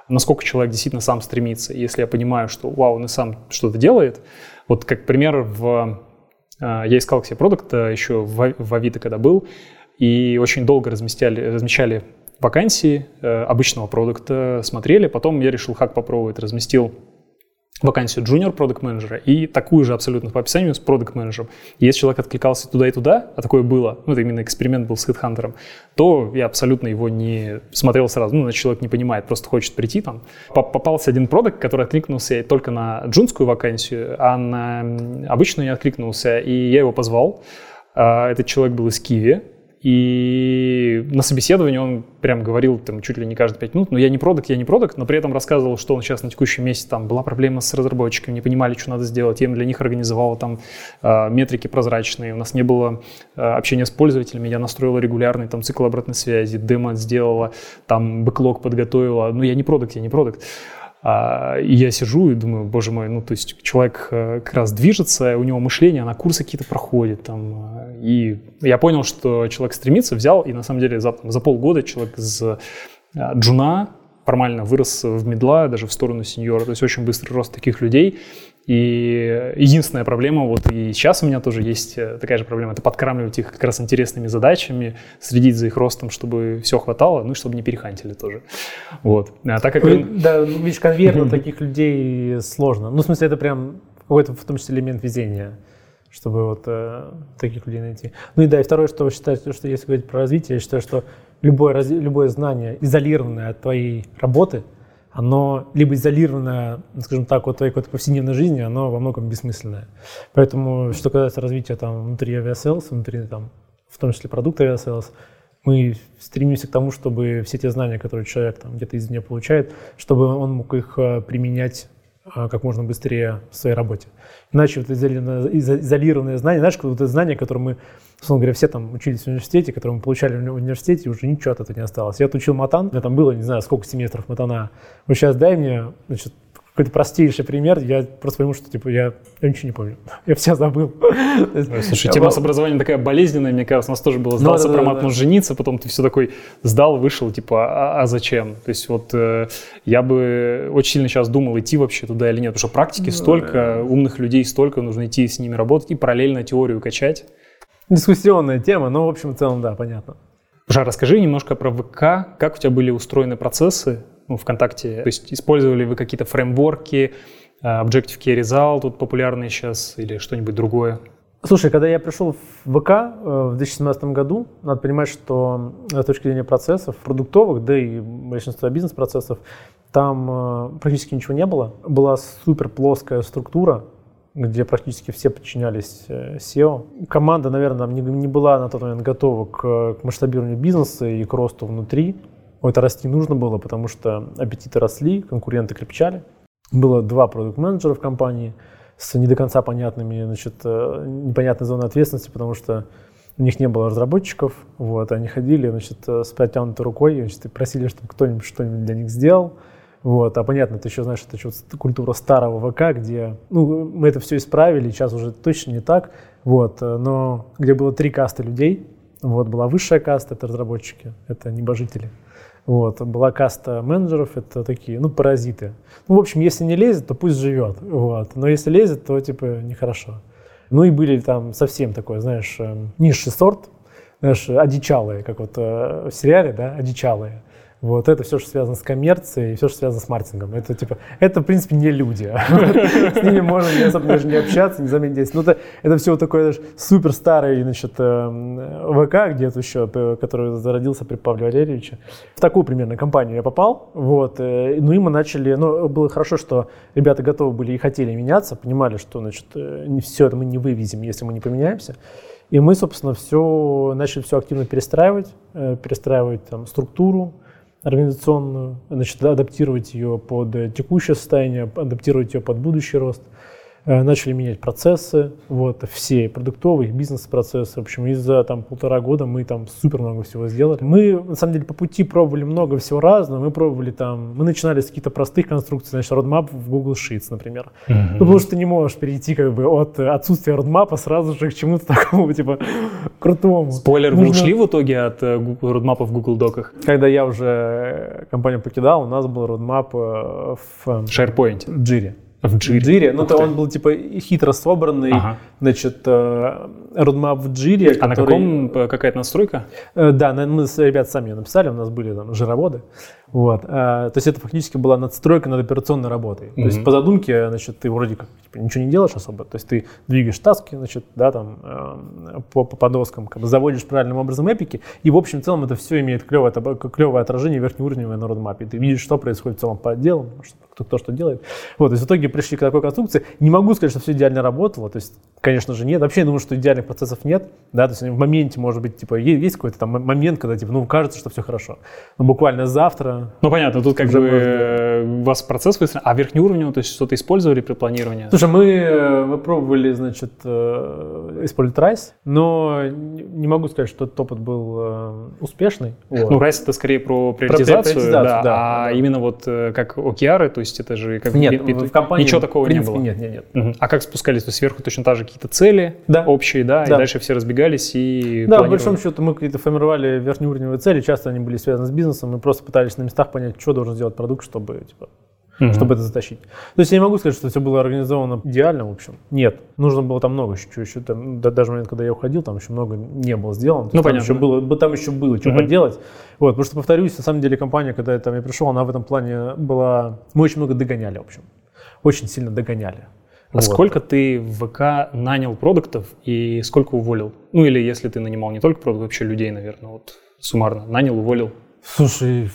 насколько человек действительно сам стремится. И если я понимаю, что, вау, он и сам что-то делает, вот как пример, в... я искал к себе продукт еще в, в Авито, когда был, и очень долго размещали, размещали вакансии э, обычного продукта, смотрели. Потом я решил хак попробовать, разместил вакансию junior product менеджера и такую же абсолютно по описанию с product менеджером. Если человек откликался туда и туда, а такое было, ну это именно эксперимент был с HeadHunter, то я абсолютно его не смотрел сразу. Ну, значит, человек не понимает, просто хочет прийти там. Попался один продакт, который откликнулся только на джунскую вакансию, а на обычную не откликнулся, и я его позвал. Этот человек был из Киви. И на собеседовании он прям говорил там, чуть ли не каждые пять минут, ну я не продакт, я не продакт, но при этом рассказывал, что он сейчас на текущем месте, там была проблема с разработчиками, не понимали, что надо сделать, я им для них организовал там метрики прозрачные, у нас не было общения с пользователями, я настроила регулярный там цикл обратной связи, демо сделала, там бэклог подготовила, ну я не продакт, я не продакт. И я сижу и думаю, боже мой, ну то есть человек как раз движется, у него мышление, на курсы какие-то проходит там. И я понял, что человек стремится, взял, и на самом деле за, там, за полгода человек из джуна формально вырос в мидла, даже в сторону сеньора. То есть очень быстрый рост таких людей. И единственная проблема, вот и сейчас у меня тоже есть такая же проблема, это подкармливать их как раз интересными задачами, следить за их ростом, чтобы все хватало, ну и чтобы не перехантили тоже. Вот. А так как... Да, видишь, конвейер на таких людей сложно. Ну, в смысле, это прям какой-то, в том числе, элемент везения, чтобы вот э, таких людей найти. Ну и да, и второе, что считаю, что если говорить про развитие, я считаю, что любое, любое знание, изолированное от твоей работы, оно либо изолированное, скажем так, от твоей какой-то повседневной жизни, оно во многом бессмысленное. Поэтому, что касается развития там, внутри Aviasales, внутри, там, в том числе продукта Aviasales, мы стремимся к тому, чтобы все те знания, которые человек там, где-то извне получает, чтобы он мог их применять как можно быстрее в своей работе. Иначе вот изолированное знание, знаешь, вот это знание, которое мы, условно говоря, все там учились в университете, которое мы получали в университете, уже ничего от этого не осталось. Я отучил матан, у меня там было, не знаю, сколько семестров матана. Вот сейчас дай мне, значит, какой-то простейший пример, я просто пойму, что типа я, я ничего не помню, я все забыл. Слушай, тема с образованием такая болезненная, мне кажется, у нас тоже было, сдался ну, да, промат, да, да. нужно жениться, потом ты все такой сдал, вышел, типа, а, а зачем? То есть вот э, я бы очень сильно сейчас думал, идти вообще туда или нет, потому что практики ну, столько, да. умных людей столько, нужно идти с ними работать и параллельно теорию качать. Дискуссионная тема, но в общем в целом, да, понятно. Слушай, расскажи немножко про ВК, как у тебя были устроены процессы ну, ВКонтакте, то есть использовали вы какие-то фреймворки, Objective Key Result, тут популярный сейчас, или что-нибудь другое? Слушай, когда я пришел в ВК в две тысячи семнадцатом году, надо понимать, что с точки зрения процессов продуктовых, да и большинства бизнес-процессов, там практически ничего не было. Была супер плоская структура, где практически все подчинялись сео. Команда, наверное, не, не была на тот момент готова к, к масштабированию бизнеса и к росту внутри. Это расти нужно было, потому что аппетиты росли, конкуренты крепчали. Было два продукт-менеджера в компании с не до конца понятными, значит, непонятной зоной ответственности, потому что у них не было разработчиков. Вот, они ходили, значит, с протянутой рукой, значит, и просили, чтобы кто-нибудь что-нибудь для них сделал. Вот, а понятно, ты еще знаешь, это еще культура старого ВК, где, ну, мы это все исправили, сейчас уже точно не так, вот, но где было три касты людей, вот, была высшая каста, это разработчики, это небожители, вот, была каста менеджеров, это такие, ну, паразиты, ну, в общем, если не лезет, то пусть живет, вот, но если лезет, то, типа, нехорошо, ну, и были там совсем такой, знаешь, низший сорт, знаешь, одичалые, как вот в сериале, да, одичалые. Вот это все, что связано с коммерцией, и все, что связано с маркетингом. Это, типа, это, в принципе, не люди. С ними можно особо даже не общаться, не взаимодействовать. Но это все такой супер старый, значит, ВК где-то еще, который зародился при Павле Валерьевиче. В такую примерно компанию я попал. Вот, ну, и мы начали... Ну, было хорошо, что ребята готовы были и хотели меняться, понимали, что, значит, все это мы не вывезем, если мы не поменяемся. И мы, собственно, все начали все активно перестраивать, перестраивать там структуру, организационную, значит, адаптировать ее под текущее состояние, адаптировать ее под будущий рост. Начали менять процессы, вот, все продуктовые, бизнес-процессы. В общем, и за там, полтора года мы там супер много всего сделали. Мы, на самом деле, по пути пробовали много всего разного. Мы пробовали там, мы начинали с каких-то простых конструкций, значит, родмап в Google Sheets, например. Mm-hmm. Ну, потому что ты не можешь перейти как бы от отсутствия родмапа сразу же к чему-то такому, типа, крутому. Спойлер, нужно... вы ушли в итоге от Google, родмапа в Google Доках? Когда я уже компанию покидал, у нас был родмап в... SharePoint. В Jira. В Jira, ну то он был типа хитро собранный, ага. значит, родмап в Jira. А который... на каком, какая-то настройка? Да, мы с ребят сами ее написали, у нас были там жироводы. Вот. То есть это фактически была надстройка над операционной работой. Mm-hmm. То есть по задумке, значит, ты вроде как типа, ничего не делаешь особо, то есть ты двигаешь таски, значит, да, там, по, по доскам, как бы заводишь правильным образом эпики, и в общем в целом это все имеет клевое, клевое отражение верхнеуровневое на родмапе. Ты видишь, что происходит в целом по отделам, кто, кто что делает. Вот, то есть в итоге пришли к такой конструкции. Не могу сказать, что все идеально работало, то есть, конечно же, нет. Вообще я думаю, что идеальных процессов нет, да, то есть в моменте, может быть, типа, есть какой-то там момент, когда, типа, ну, кажется, что все хорошо. Но буквально завтра Ну, понятно, тут как бы можно... у вас процесс выстроен, а верхнеуровневый, то есть что-то использовали при планировании? Слушай, мы, мы пробовали, значит, использовать райс, но не могу сказать, что этот опыт был успешный. Вот. Ну, райс это скорее про приоритизацию, про приоритизацию да, да, а да. именно вот как о кей ар, то есть это же как нет, би- в компании ничего такого в принципе, не было? Нет, нет, нет. Угу. А как спускались? То есть сверху точно та же какие-то цели да. общие, да, да, и дальше все разбегались и Да, по большому счету мы какие-то формировали верхнеуровневые цели, часто они были связаны с бизнесом, мы просто пытались на местах понять, что должен сделать продукт, чтобы, типа, mm-hmm. чтобы это затащить. То есть я не могу сказать, что все было организовано идеально, в общем. Нет, нужно было там много еще, еще там, даже в момент, когда я уходил, там еще много не было сделано. Ну, понятно. Там еще было, там еще было что mm-hmm. поделать. Вот, потому что, повторюсь, на самом деле компания, когда я там я пришел, она в этом плане была... Мы очень много догоняли, в общем. Очень сильно догоняли. А вот. Сколько ты в ВК нанял продуктов и сколько уволил? Ну, или если ты нанимал не только продуктов, вообще людей, наверное, вот суммарно. Нанял, уволил. Слушай...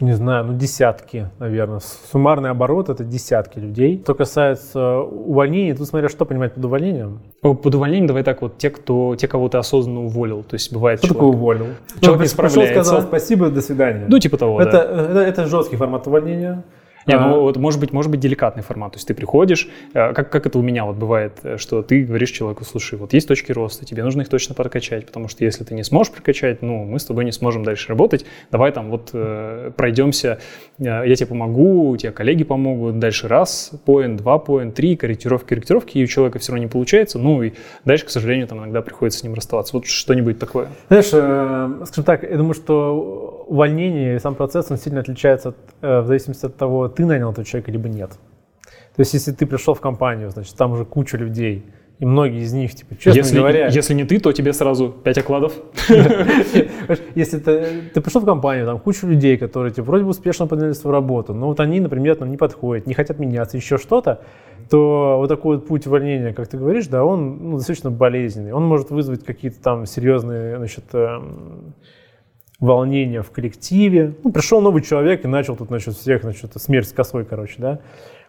Не знаю, ну десятки, наверное. Суммарный оборот – это десятки людей. Что касается увольнений, тут смотря что понимать под увольнением. Под увольнением давай так вот, те, кто, те кого ты осознанно уволил. То есть бывает, что человек… такое уволил? Человек ну, не справляется. Пришел, сказал спасибо, до свидания. Ну типа того, это, да. Это, это жесткий формат увольнения. Не, ну вот может быть, может быть деликатный формат. То есть ты приходишь, как, как это у меня вот бывает, что ты говоришь человеку, слушай, вот есть точки роста, тебе нужно их точно прокачать, потому что если ты не сможешь прокачать, ну, мы с тобой не сможем дальше работать, давай там вот э, пройдемся, э, я тебе помогу, тебе коллеги помогут, дальше раз, поинт, два поинт, три, корректировки, корректировки, и у человека все равно не получается, ну, и дальше, к сожалению, там иногда приходится с ним расставаться. Вот что-нибудь такое. Знаешь, э, скажем так, я думаю, что увольнение и сам процесс, он сильно отличается от, э, в зависимости от того, ты нанял этого человека, либо нет. То есть, если ты пришел в компанию, значит, там уже куча людей, И многие из них, типа, честно если, говоря... Если не ты, то тебе сразу пять окладов. Если ты пришел в компанию, там куча людей, которые вроде бы успешно подняли свою работу, но вот они, например, нам не подходят, не хотят меняться, еще что-то, то вот такой вот путь увольнения, как ты говоришь, да, он достаточно болезненный. Он может вызвать какие-то там серьезные, значит... волнение в коллективе. Ну, пришел новый человек и начал тут, значит, всех, значит, смерть с косой, короче, да.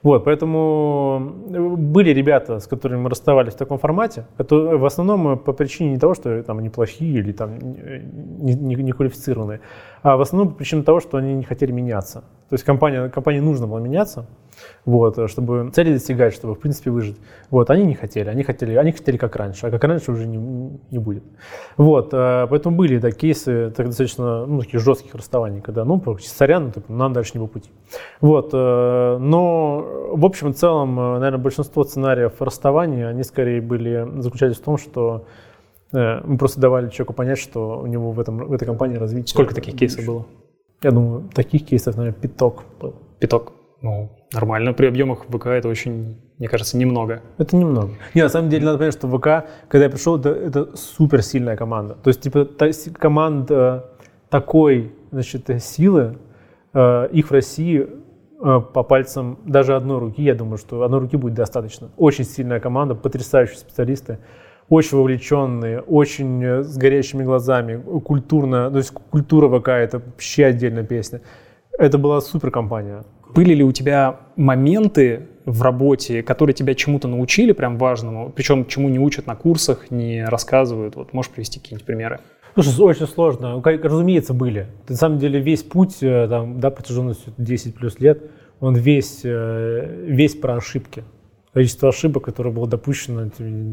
Вот, поэтому были ребята, с которыми мы расставались в таком формате, которые в основном по причине не того, что там они плохие или там не, не, не квалифицированные, а в основном по причине того, что они не хотели меняться. То есть компания, компании нужно было меняться, вот, чтобы цели достигать, чтобы, в принципе, выжить. Вот, они не хотели, они хотели, они хотели как раньше, а как раньше уже не, не будет. Вот, поэтому были, да, кейсы так, достаточно, ну, таких жестких расставаний, когда, ну, сорян, так, нам дальше не по пути. Вот, но в общем и целом, наверное, большинство сценариев расставания, они скорее были, заключались в том, что мы просто давали человеку понять, что у него в, этом, в этой компании развитие. Сколько таких кейсов было? Я думаю, таких кейсов, наверное, пяток было. Пяток? Ну, нормально. При объемах ВК это очень, мне кажется, немного. Это немного. Не, на самом деле, надо понять, что ВК, когда я пришел, это, это суперсильная команда. То есть, типа, та, команда такой, значит, силы, их в России... по пальцам даже одной руки, я думаю, что одной руки будет достаточно. Очень сильная команда, потрясающие специалисты, очень вовлеченные, очень с горящими глазами, культурно, то есть культура ВК — это вообще отдельная песня. Это была суперкомпания. Были ли у тебя моменты в работе, которые тебя чему-то научили прям важному, причем чему не учат на курсах, не рассказывают? Вот можешь привести какие-нибудь примеры? Слушай, очень сложно. Разумеется, были. На самом деле весь путь, там, да, протяженностью десять плюс лет, он весь, весь про ошибки. Количество ошибок, которое было допущено,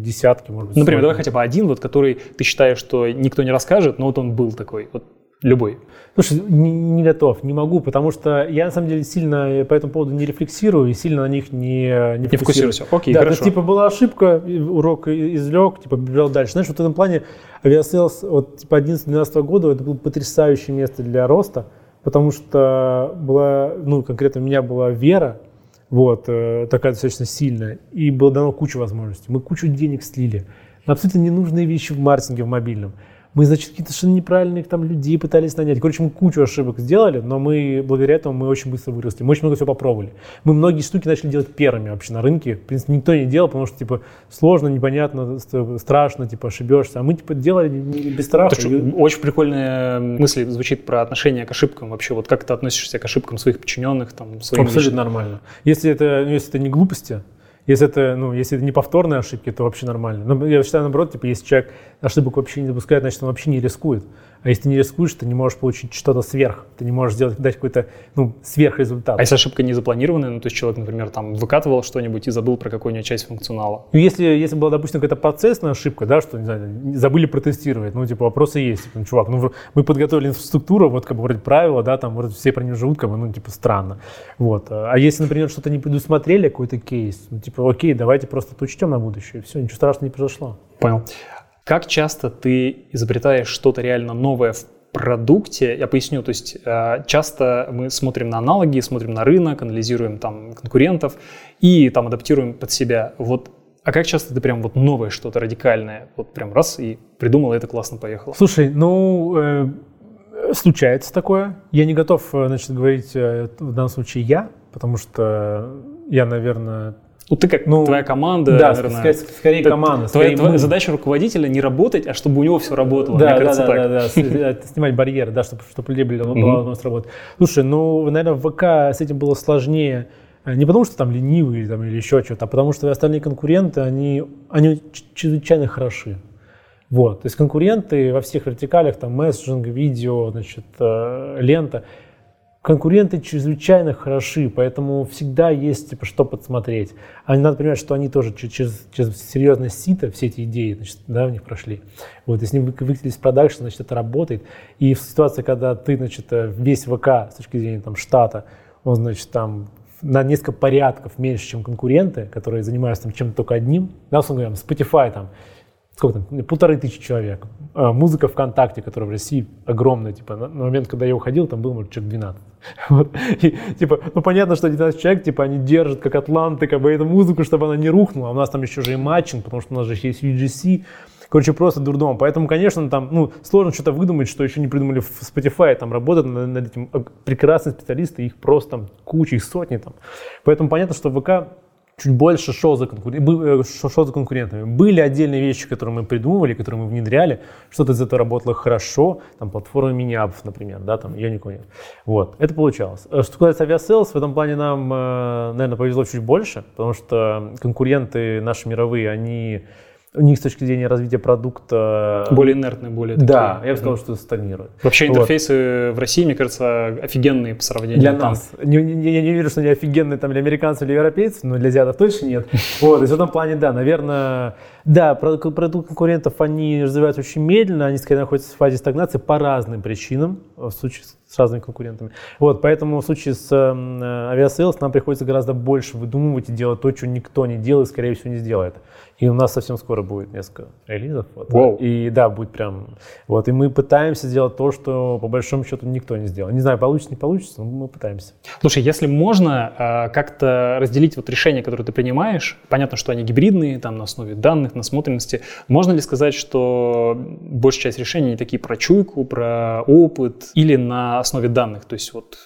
десятки, может быть. Например, сотни. Давай хотя бы один, вот, который ты считаешь, что никто не расскажет, но вот он был такой, вот любой. Слушай, не, не готов, не могу, потому что я на самом деле сильно по этому поводу не рефлексирую и сильно на них не, не, не фокусируюсь. фокусируюсь. Окей, да, хорошо. Это, типа, была ошибка, урок извлек, типа, бежал дальше. Знаешь, вот в этом плане Aviasales от типа, одиннадцатого-двенадцатого года это было потрясающее место для роста, потому что была, ну, конкретно у меня была вера, вот, такая достаточно сильная, и было дано кучу возможностей. Мы кучу денег слили на абсолютно ненужные вещи в маркетинге, в мобильном. Мы, значит, какие-то совершенно неправильные там людей пытались нанять. Короче, мы кучу ошибок сделали, но мы, благодаря этому, мы очень быстро выросли. Мы очень много всего попробовали. Мы многие штуки начали делать первыми вообще на рынке. В принципе, никто не делал, потому что, типа, сложно, непонятно, страшно, типа, ошибешься. А мы, типа, делали без страха. Очень, очень прикольная мысль звучит про отношение к ошибкам вообще. Вот как ты относишься к ошибкам своих подчиненных, там, своим личным? Абсолютно нормально. Если это, если это не глупости, Если это, ну, если это не повторные ошибки, то вообще нормально. Но я считаю, наоборот, типа, если человек ошибок вообще не допускает, значит, он вообще не рискует. А если ты не рискуешь, ты не можешь получить что-то сверх. Ты не можешь сделать, дать какой-то, ну, сверхрезультат. А если ошибка не запланированная, ну, то есть человек, например, там выкатывал что-нибудь и забыл про какую-нибудь часть функционала? Ну, если, если была, допустим, какая-то процессная ошибка, да, что, не знаю, забыли протестировать, ну, типа, вопросы есть. Типа, ну, чувак, ну, мы подготовили инфраструктуру, вот, как бы, вроде правила, да, там, вроде все про нее живут, как бы, ну, типа, странно. Вот. А если, например, что-то не предусмотрели, какой-то кейс, ну, типа, окей, давайте просто это учтем на будущее, и все, ничего страшного не произошло. Понял. Как часто ты изобретаешь что-то реально новое в продукте? Я поясню, то есть часто мы смотрим на аналоги, смотрим на рынок, анализируем там конкурентов и там адаптируем под себя. Вот. А как часто ты прям вот новое что-то радикальное, вот прям раз и придумал, и это классно поехало? Слушай, ну, э, случается такое. Я не готов, значит, говорить в данном случае я, потому что я, наверное... Ну, ты как, ну, твоя команда, да, наверное. Скорее, скорее команда. Твоя, скорее твоя задача руководителя не работать, а чтобы у него все работало. Да, мне да, кажется, да, так. да, да. Снимать барьеры, да, чтобы, чтобы людей была возможность работать. Слушай, ну, наверное, в ВК с этим было сложнее. Не потому, что там ленивые там, или еще что-то, а потому, что остальные конкуренты, они, они чрезвычайно хороши. Вот. То есть конкуренты во всех вертикалях, там, мессенджинг, видео, значит, лента. Конкуренты чрезвычайно хороши, поэтому всегда есть, типа, что подсмотреть. А надо понимать, что они тоже через, через серьезное сито все эти идеи, значит, да, в них прошли. Вот, если они выкатились в продакшн, значит, это работает. И в ситуации, когда ты, значит, весь ВК с точки зрения там, штата, он, значит, там на несколько порядков меньше, чем конкуренты, которые занимаются там чем-то только одним, да, условно говоря, Spotify там сколько там, полторы тысячи человек. А, музыка ВКонтакте, которая в России огромная, типа, на, на момент, когда я уходил, там было, может, человек двенадцать. Вот. И, типа, ну, понятно, что девятнадцать человек, типа, они держат, как Атланты, как бы, эту музыку, чтобы она не рухнула. А у нас там еще же и матчинг, потому что у нас же есть ю джи си. Короче, просто дурдом. Поэтому, конечно, там, ну, сложно что-то выдумать, что еще не придумали в Spotify. Там работают над этим прекрасные специалисты, их просто там куча, их сотни там. Поэтому понятно, что ВК чуть больше шел за, конкурен... шел за конкурентами. Были отдельные вещи, которые мы придумывали, которые мы внедряли. Что-то из этого работало хорошо. Там платформа мини-апов, например, да, там, я никого нет. Вот, это получалось. Что касается Aviasales, в этом плане нам, наверное, повезло чуть больше, потому что конкуренты наши мировые, они... У них с точки зрения развития продукта... Более инертные, более такие. Да, я бы сказал, что стагнируют. Вообще интерфейсы вот в России, мне кажется, офигенные по сравнению. Для там. Нас. Я не, не, не верю, что они офигенные там, для американцев или европейцев, но для азиатов точно нет. Вот, то есть в этом плане, да, наверное... Да, продукты конкурентов, они развиваются очень медленно, они, скорее, находятся в фазе стагнации по разным причинам, в случае с разными конкурентами. Вот, поэтому в случае с Aviasales нам приходится гораздо больше выдумывать и делать то, что никто не делает, скорее всего, не сделает. И у нас совсем скоро будет несколько релизов. Вот, wow. И да, будет прям... Вот, и мы пытаемся сделать то, что, по большому счету, никто не сделал. Не знаю, получится, не получится, но мы пытаемся. Слушай, если можно как-то разделить вот решения, которые ты принимаешь, понятно, что они гибридные, там, на основе данных, насмотренности. Можно ли сказать, что большая часть решений не такие про чуйку, про опыт или на основе данных? То есть вот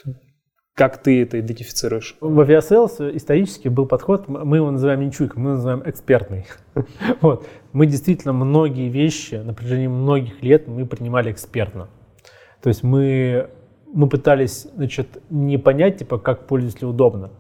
как ты это идентифицируешь? В Aviasales исторически был подход, мы его называем не чуйкой, мы его называем экспертный. Вот. Мы действительно многие вещи на протяжении многих лет мы принимали экспертно. То есть мы, мы пытались, значит, не понять, типа, как пользователю удобно.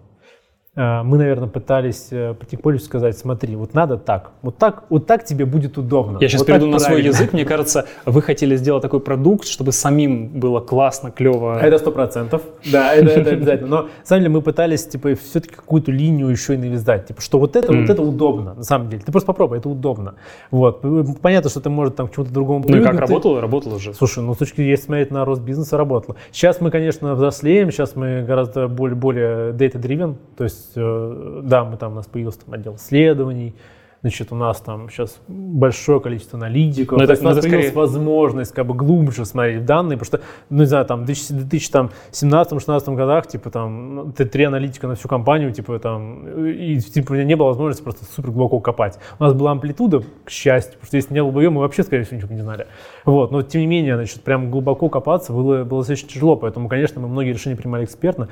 Мы, наверное, пытались прийти к пользователю и сказать: смотри, вот надо так, вот так, вот так тебе будет удобно. Я сейчас вот перейду на правильно. Свой язык. Мне кажется, вы хотели сделать такой продукт, чтобы самим было классно, клево. Это сто процентов. Да, это, это обязательно. Но на самом деле мы пытались, типа, все-таки какую-то линию еще и навязать, типа, что вот это, mm. вот это удобно, на самом деле. Ты просто попробуй, это удобно. Вот. Понятно, что ты можешь там к чему-то другому привыкнуть. Ну и как работало, работало же. Слушай, ну с точки зрения, если смотреть на рост бизнеса, работало. Сейчас мы, конечно, взрослеем, сейчас мы гораздо более, более data-driven, то есть да, мы там, у нас появился там, отдел исследований, значит, у нас там сейчас большое количество аналитиков. Но это, у нас это появилась скорее... возможность как бы глубже смотреть в данные, потому что, ну не знаю, там в две тысячи семнадцатом-шестнадцатом годах, типа там, три аналитика на всю компанию, типа там, и типа, не было возможности просто супер глубоко копать. У нас была амплитуда, к счастью, потому что если не было бы ее, мы вообще, скорее всего, ничего не знали. Вот, но тем не менее, значит, прям глубоко копаться было, было очень тяжело, поэтому, конечно, мы многие решения принимали экспертно.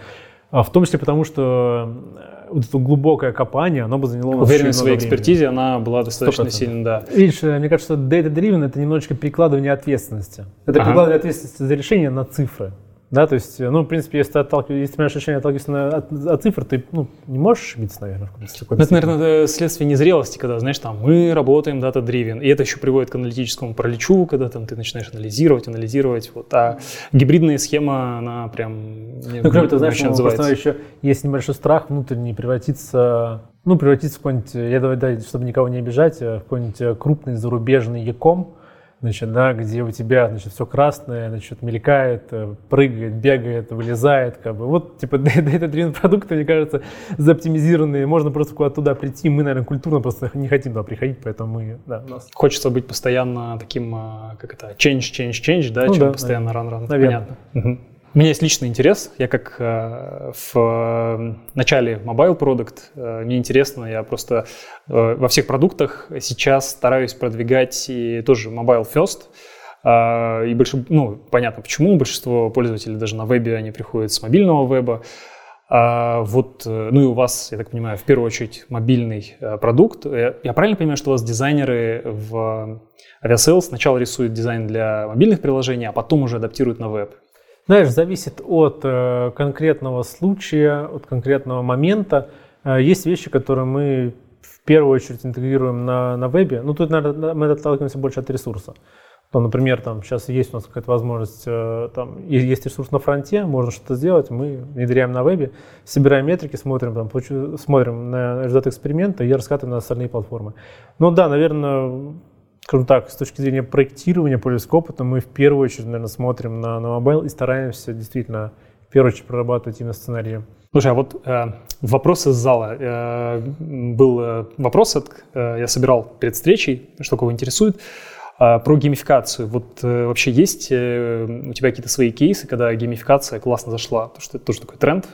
В том числе потому, что вот это глубокое копание, оно бы заняло нас. Уверен в своей экспертизе, она была достаточно сильной, да. Видишь, мне кажется, что data-driven — это немножечко перекладывание ответственности. Это ага. перекладывание ответственности за решение на цифры. Да, то есть, ну, в принципе, если ты принимаешь решение отталкиваться от, от цифр, ты, ну, не можешь ошибиться, наверное. В это, наверное, следствие незрелости, когда, знаешь, там, мы работаем data-driven, и это еще приводит к аналитическому параличу, когда там ты начинаешь анализировать, анализировать, вот, а гибридная схема, она прям... Ну, кроме того, знаешь, просто еще есть небольшой страх внутренний превратиться, ну, превратиться в какой-нибудь, я давай, да, чтобы никого не обижать, в какой-нибудь крупный зарубежный e-com, значит, да, где у тебя, значит, все красное, значит, мелькает, прыгает, бегает, вылезает, как бы. Вот, типа, data-driven продукты, мне кажется, заоптимизированные, можно просто куда-то туда прийти. Мы, наверное, культурно просто не хотим туда приходить, поэтому мы, да. Нас... Хочется быть постоянно таким, как это, change, change, change, да, ну, чем да, постоянно run-run, понятно. Угу. У меня есть личный интерес, я как э, в э, начале mobile продукт, э, мне интересно, я просто э, во всех продуктах сейчас стараюсь продвигать и тоже mobile first, э, и больше, ну, понятно почему, большинство пользователей даже на вебе, они приходят с мобильного веба, э, вот, э, ну и у вас, я так понимаю, в первую очередь мобильный э, продукт, я, я правильно понимаю, что у вас дизайнеры в Aviasales сначала рисуют дизайн для мобильных приложений, а потом уже адаптируют на веб? Знаешь, зависит от э, конкретного случая, от конкретного момента. Э, есть вещи, которые мы в первую очередь интегрируем на, на вебе. Ну, тут, наверное, мы отталкиваемся больше от ресурса. Ну, например, там, сейчас есть у нас какая-то возможность, э, там, есть ресурс на фронте, можно что-то сделать, мы внедряем на вебе, собираем метрики, смотрим, там, получу, смотрим на результаты эксперимента и раскатываем на остальные платформы. Ну да, наверное... Скажем так, с точки зрения проектирования пользовательского опыта, мы в первую очередь, наверное, смотрим на, на мобайл и стараемся действительно в первую очередь прорабатывать именно сценарии. Слушай, а вот э, вопрос из зала. Э, был э, вопрос, от, э, я собирал перед встречей, что кого интересует, э, про геймификацию. Вот э, вообще есть э, у тебя какие-то свои кейсы, когда геймификация классно зашла? Потому что это тоже такой тренд,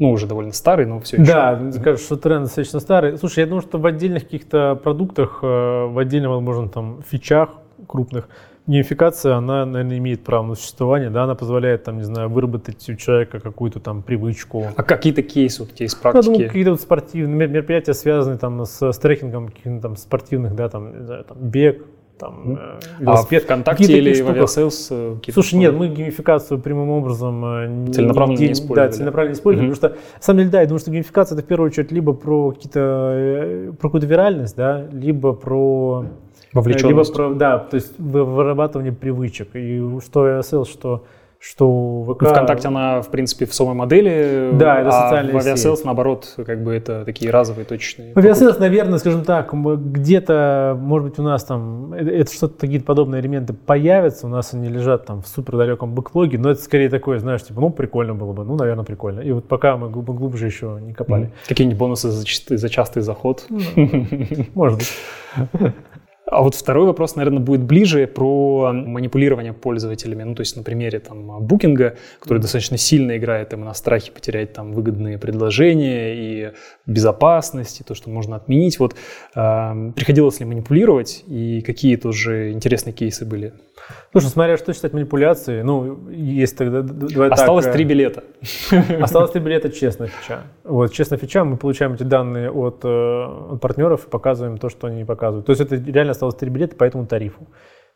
ну, уже довольно старый, но все еще. Да, кажется, что тренд достаточно старый. Слушай, я думаю, что в отдельных каких-то продуктах, э, в отдельных, возможно, там, фичах крупных, геймификация, она, наверное, имеет право на существование, да, она позволяет, там, не знаю, выработать у человека какую-то там привычку. А какие-то кейсы вот у тебя из практики? Ну, какие-то вот спортивные мероприятия, связанные там с, с трекингом там, спортивных, да, там, не знаю, там, бег, там, э, велосипед. А ВКонтакте или в Aviasales? Слушай, нет, мы геймификацию прямым образом целенаправленно не, не используем. Да, целенаправленно не используем, угу. Потому что, на самом деле, да, я думаю, что геймификация это в первую очередь либо про, какие-то, про какую-то виральность, да, либо про... Либо, да, то есть вырабатывание привычек. И что Aviasales, что, что ВК... ВКонтакте она, в принципе, в самой модели, да, это а в Aviasales, наоборот, как бы это такие разовые, точечные. В Aviasales, наверное, скажем так, где-то, может быть, у нас там это что-то, какие-то подобные элементы появятся, у нас они лежат там в супердалеком бэклоге, но это скорее такое, знаешь, типа, ну, прикольно было бы, ну, наверное, прикольно. И вот пока мы глуб- глубже еще не копали. Какие-нибудь бонусы за, чистый, за частый заход? Может быть. А вот второй вопрос, наверное, будет ближе про манипулирование пользователями. Ну, то есть на примере там Букинга, который достаточно сильно играет им на страхе потерять там выгодные предложения и безопасность, и то, что можно отменить. Вот э, приходилось ли манипулировать и какие тоже интересные кейсы были? Слушай, смотря что считать манипуляцией, ну, есть тогда... Давай осталось так, три билета. Осталось три билета честная фича. Вот, честная фича, мы получаем эти данные от, от партнеров и показываем то, что они не показывают. То есть это реально осталось три билета по этому тарифу.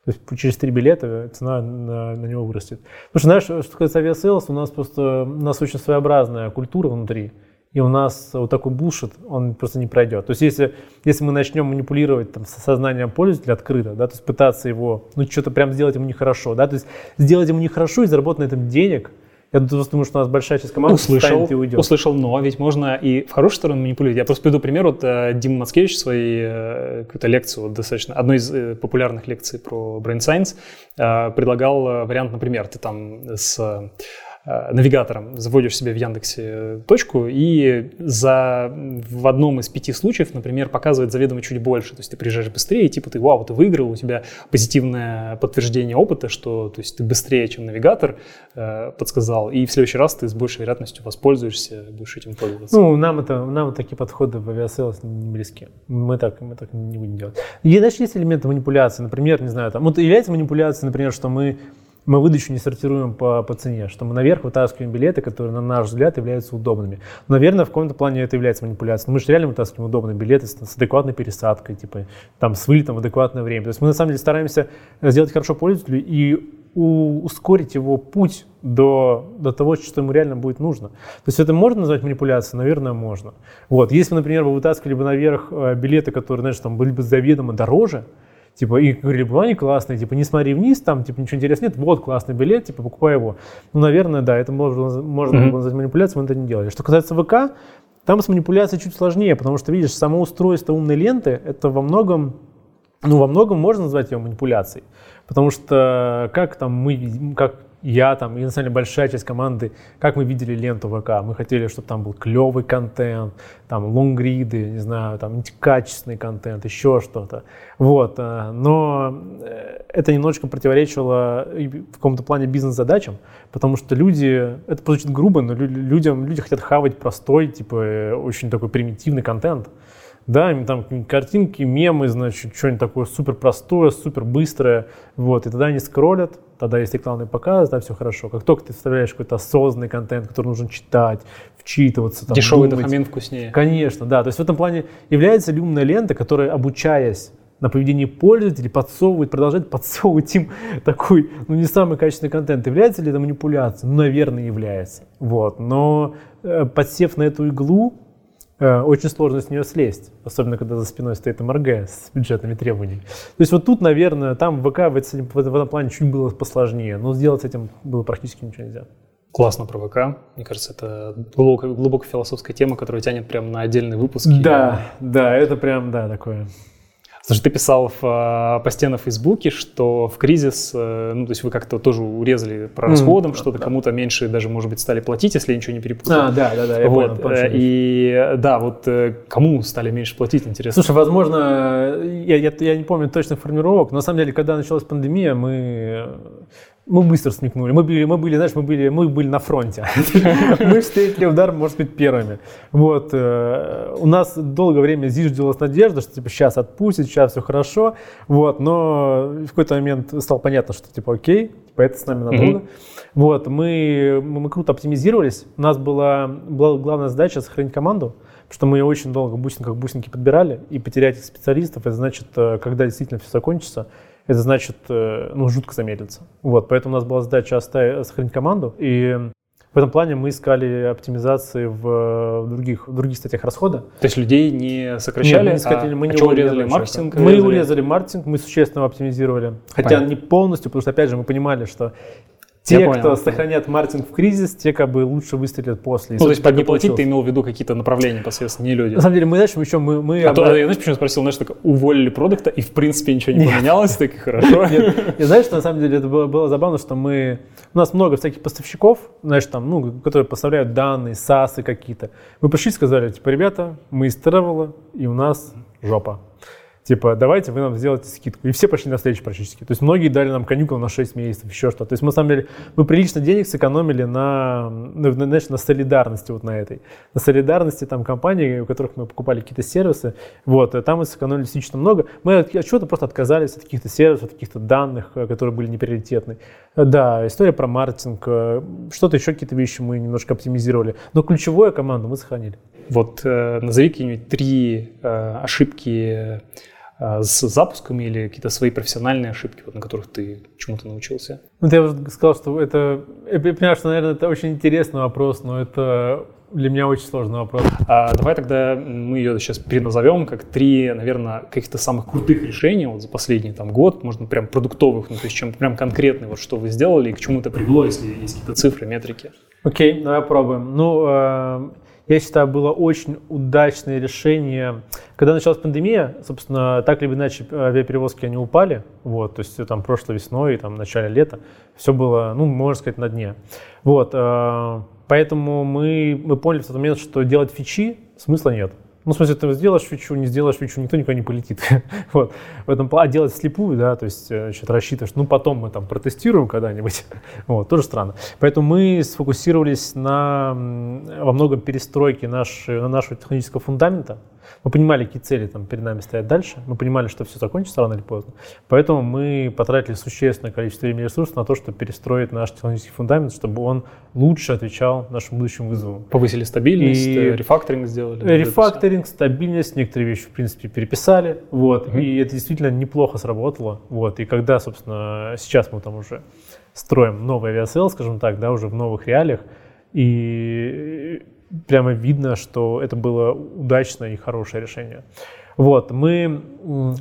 То есть через три билета цена на, на него вырастет. Потому что, знаешь, что касается Aviasales, у нас просто у нас очень своеобразная культура внутри. И у нас вот такой булшит, он просто не пройдет. То есть если, если мы начнем манипулировать там, сознанием пользователя открыто, да, то есть пытаться его, ну что-то прям сделать ему нехорошо, да, то есть сделать ему нехорошо и заработать на этом денег, я просто думаю, что у нас большая часть команды встанет и уйдет. Услышал, но а ведь можно и в хорошую сторону манипулировать. Я просто приведу пример, вот Дима Мацкевич в своей какую-то лекцию, вот достаточно, одной из популярных лекций про brain science, предлагал вариант, например, ты там с... навигатором заводишь себе в Яндексе точку и за, в одном из пяти случаев, например, показывает заведомо чуть больше. То есть ты приезжаешь быстрее, и типа ты, вау, ты выиграл, у тебя позитивное подтверждение опыта, что то есть, ты быстрее, чем навигатор э, подсказал, и в следующий раз ты с большей вероятностью воспользуешься, будешь этим пользоваться. Ну, нам, это, нам вот такие подходы в Aviasales не близки. Мы так, мы так не будем делать. И дальше есть элементы манипуляции. Например, не знаю, там, вот является манипуляцией, например, что мы Мы выдачу не сортируем по, по цене, что мы наверх вытаскиваем билеты, которые, на наш взгляд, являются удобными. Наверное, в каком-то плане это является манипуляцией. Но мы же реально вытаскиваем удобные билеты с, с адекватной пересадкой, типа, там, с вылетом в адекватное время. То есть мы, на самом деле, стараемся сделать хорошо пользователю и у, ускорить его путь до, до того, что ему реально будет нужно. То есть это можно назвать манипуляцией? Наверное, можно. Вот. Если, например, вы вытаскивали бы наверх билеты, которые, знаешь, там, были бы заведомо дороже, типа, и говорили бы, они классные, типа, не смотри вниз, там, типа, ничего интересного нет, вот классный билет, типа, покупай его. Ну, наверное, да, это можно, можно mm-hmm. назвать манипуляцией, мы это не делали. Что касается ВК, там с манипуляцией чуть сложнее, потому что, видишь, само устройство умной ленты, это во многом, ну, во многом можно назвать ее манипуляцией, потому что как там мы, как я там, и на самом деле большая часть команды, как мы видели ленту ВК, мы хотели, чтобы там был клевый контент, там лонгриды, не знаю, там качественный контент, еще что-то. Вот, но это немножечко противоречило в каком-то плане бизнес-задачам, потому что люди, это звучит грубо, но людям, люди хотят хавать простой, типа, очень такой примитивный контент. Да, им там картинки, мемы, значит, что-нибудь такое супер простое, супер быстрое. Вот, и тогда они скроллят, тогда есть рекламные показы, да, все хорошо. Как только ты вставляешь какой-то осознанный контент, который нужно читать, вчитываться, там, дешевый думать, дофамин вкуснее. Конечно, да. То есть в этом плане является ли умная лента, которая, обучаясь на поведении пользователей, подсовывает, продолжает подсовывать им такой, ну, не самый качественный контент. Является ли это манипуляцией? Ну, наверное, является. Вот, но подсев на эту иглу, очень сложно с нее слезть, особенно когда за спиной стоит МРГ с бюджетными требованиями. То есть вот тут, наверное, там ВК в этом, в этом плане чуть было посложнее, но сделать с этим было практически ничего нельзя. Классно про ВК. Мне кажется, это глубоко, глубоко философская тема, которая тянет прямо на отдельный выпуск. Да, и... да, это прям, да, такое... Потому что ты писал в посте на Фейсбуке, что в кризис, ну, то есть вы как-то тоже урезали по расходам, mm-hmm. что-то да, кому-то меньше даже, может быть, стали платить, если я ничего не перепутал. А, да, да, да, я вот. понял. И да, вот кому стали меньше платить, интересно. Слушай, возможно, я, я, я не помню точных формировок, но на самом деле, когда началась пандемия, мы... Мы быстро смекнули. Мы были, мы были, знаешь, мы были, мы были на фронте. Мы встретили удар, может быть, первыми. Вот. У нас долгое время зиждилась надежда, что типа сейчас отпустит, сейчас все хорошо. Вот. Но в какой-то момент стало понятно, что типа окей, типа, это с нами надолго. Вот. Мы, мы круто оптимизировались. У нас была, была главная задача сохранить команду, потому что мы очень долго бусинках бусинки подбирали, и потерять их специалистов, это значит, когда действительно все закончится, это значит, ну, жутко замедлиться. Вот, поэтому у нас была задача оставить, сохранить команду, и в этом плане мы искали оптимизации в других, в других статьях расхода. То есть людей не сокращали? Нет, а, мы не а урезали маркетинг? Мы урезали. урезали маркетинг, мы существенно оптимизировали. Хотя Понятно. не полностью, потому что, опять же, мы понимали, что те, понял, кто сохранят маркетинг в кризис, те как бы лучше выстрелят после. Ну, то есть под не платить ты имел в виду какие-то направления непосредственно, не люди. На самом деле, мы, знаешь, мы еще... Мы, мы а обра... то, я, знаешь, почему спросил, знаешь, так уволили продукта, и в принципе ничего не Нет. поменялось, так и хорошо. Нет, я, знаешь, что на самом деле это было, было забавно, что мы... У нас много всяких поставщиков, знаешь, там, ну, которые поставляют данные, сасы какие-то. Мы пришли и сказали, типа, ребята, мы из Тревела, и у нас жопа. Типа, давайте вы нам сделаете скидку. И все пошли на встречу практически. То есть многие дали нам каникулы на шесть месяцев, еще что-то. То есть мы, на самом деле, мы прилично денег сэкономили на, на, знаешь, на солидарности вот на этой. На солидарности там компаний, у которых мы покупали какие-то сервисы. Вот, а там мы сэкономили действительно много. Мы от чего-то просто отказались от каких-то сервисов, от каких-то данных, которые были неприоритетны. Да, история про маркетинг, что-то еще, какие-то вещи мы немножко оптимизировали. Но ключевую команду мы сохранили. Вот назови какие-нибудь три э, ошибки с запусками или какие-то свои профессиональные ошибки, вот, на которых ты чему-то научился? Вот я уже сказал, что это... Я понимаю, что, наверное, это очень интересный вопрос, но это для меня очень сложный вопрос. А, давай тогда мы ее сейчас переназовем как три, наверное, каких-то самых крутых решения вот, за последний там, год, можно прям продуктовых, ну, то есть чем прям конкретный, вот, что вы сделали и к чему это привело, если есть какие-то цифры, метрики. Окей, давай пробуем. Ну, э... я считаю, было очень удачное решение. Когда началась пандемия, собственно, так или иначе авиаперевозки, они упали. Вот, то есть там прошлой весной, там, в начале лета все было, ну, можно сказать, на дне. Вот, поэтому мы, мы поняли в тот момент, что делать фичи смысла нет. Ну, в смысле, ты сделаешь фичу, не сделаешь фичу, никто никуда не полетит. Вот. В этом плане делать вслепую, да, то есть рассчитываешь, ну, потом мы там протестируем когда-нибудь. Вот, тоже странно. Поэтому мы сфокусировались на, во многом перестройке нашего, нашего технического фундамента. Мы понимали, какие цели там перед нами стоят дальше. Мы понимали, что все закончится рано или поздно. Поэтому мы потратили существенное количество времени и ресурсов на то, чтобы перестроить наш технологический фундамент, чтобы он лучше отвечал нашим будущим вызовам. Повысили стабильность, и... рефакторинг сделали. Рефакторинг, стабильность, некоторые вещи, в принципе, переписали. Вот. Mm-hmm. И это действительно неплохо сработало. Вот. И когда, собственно, сейчас мы там уже строим новый Aviasales, скажем так, да, уже в новых реалиях, и... прямо видно, что это было удачное и хорошее решение. Вот, мы...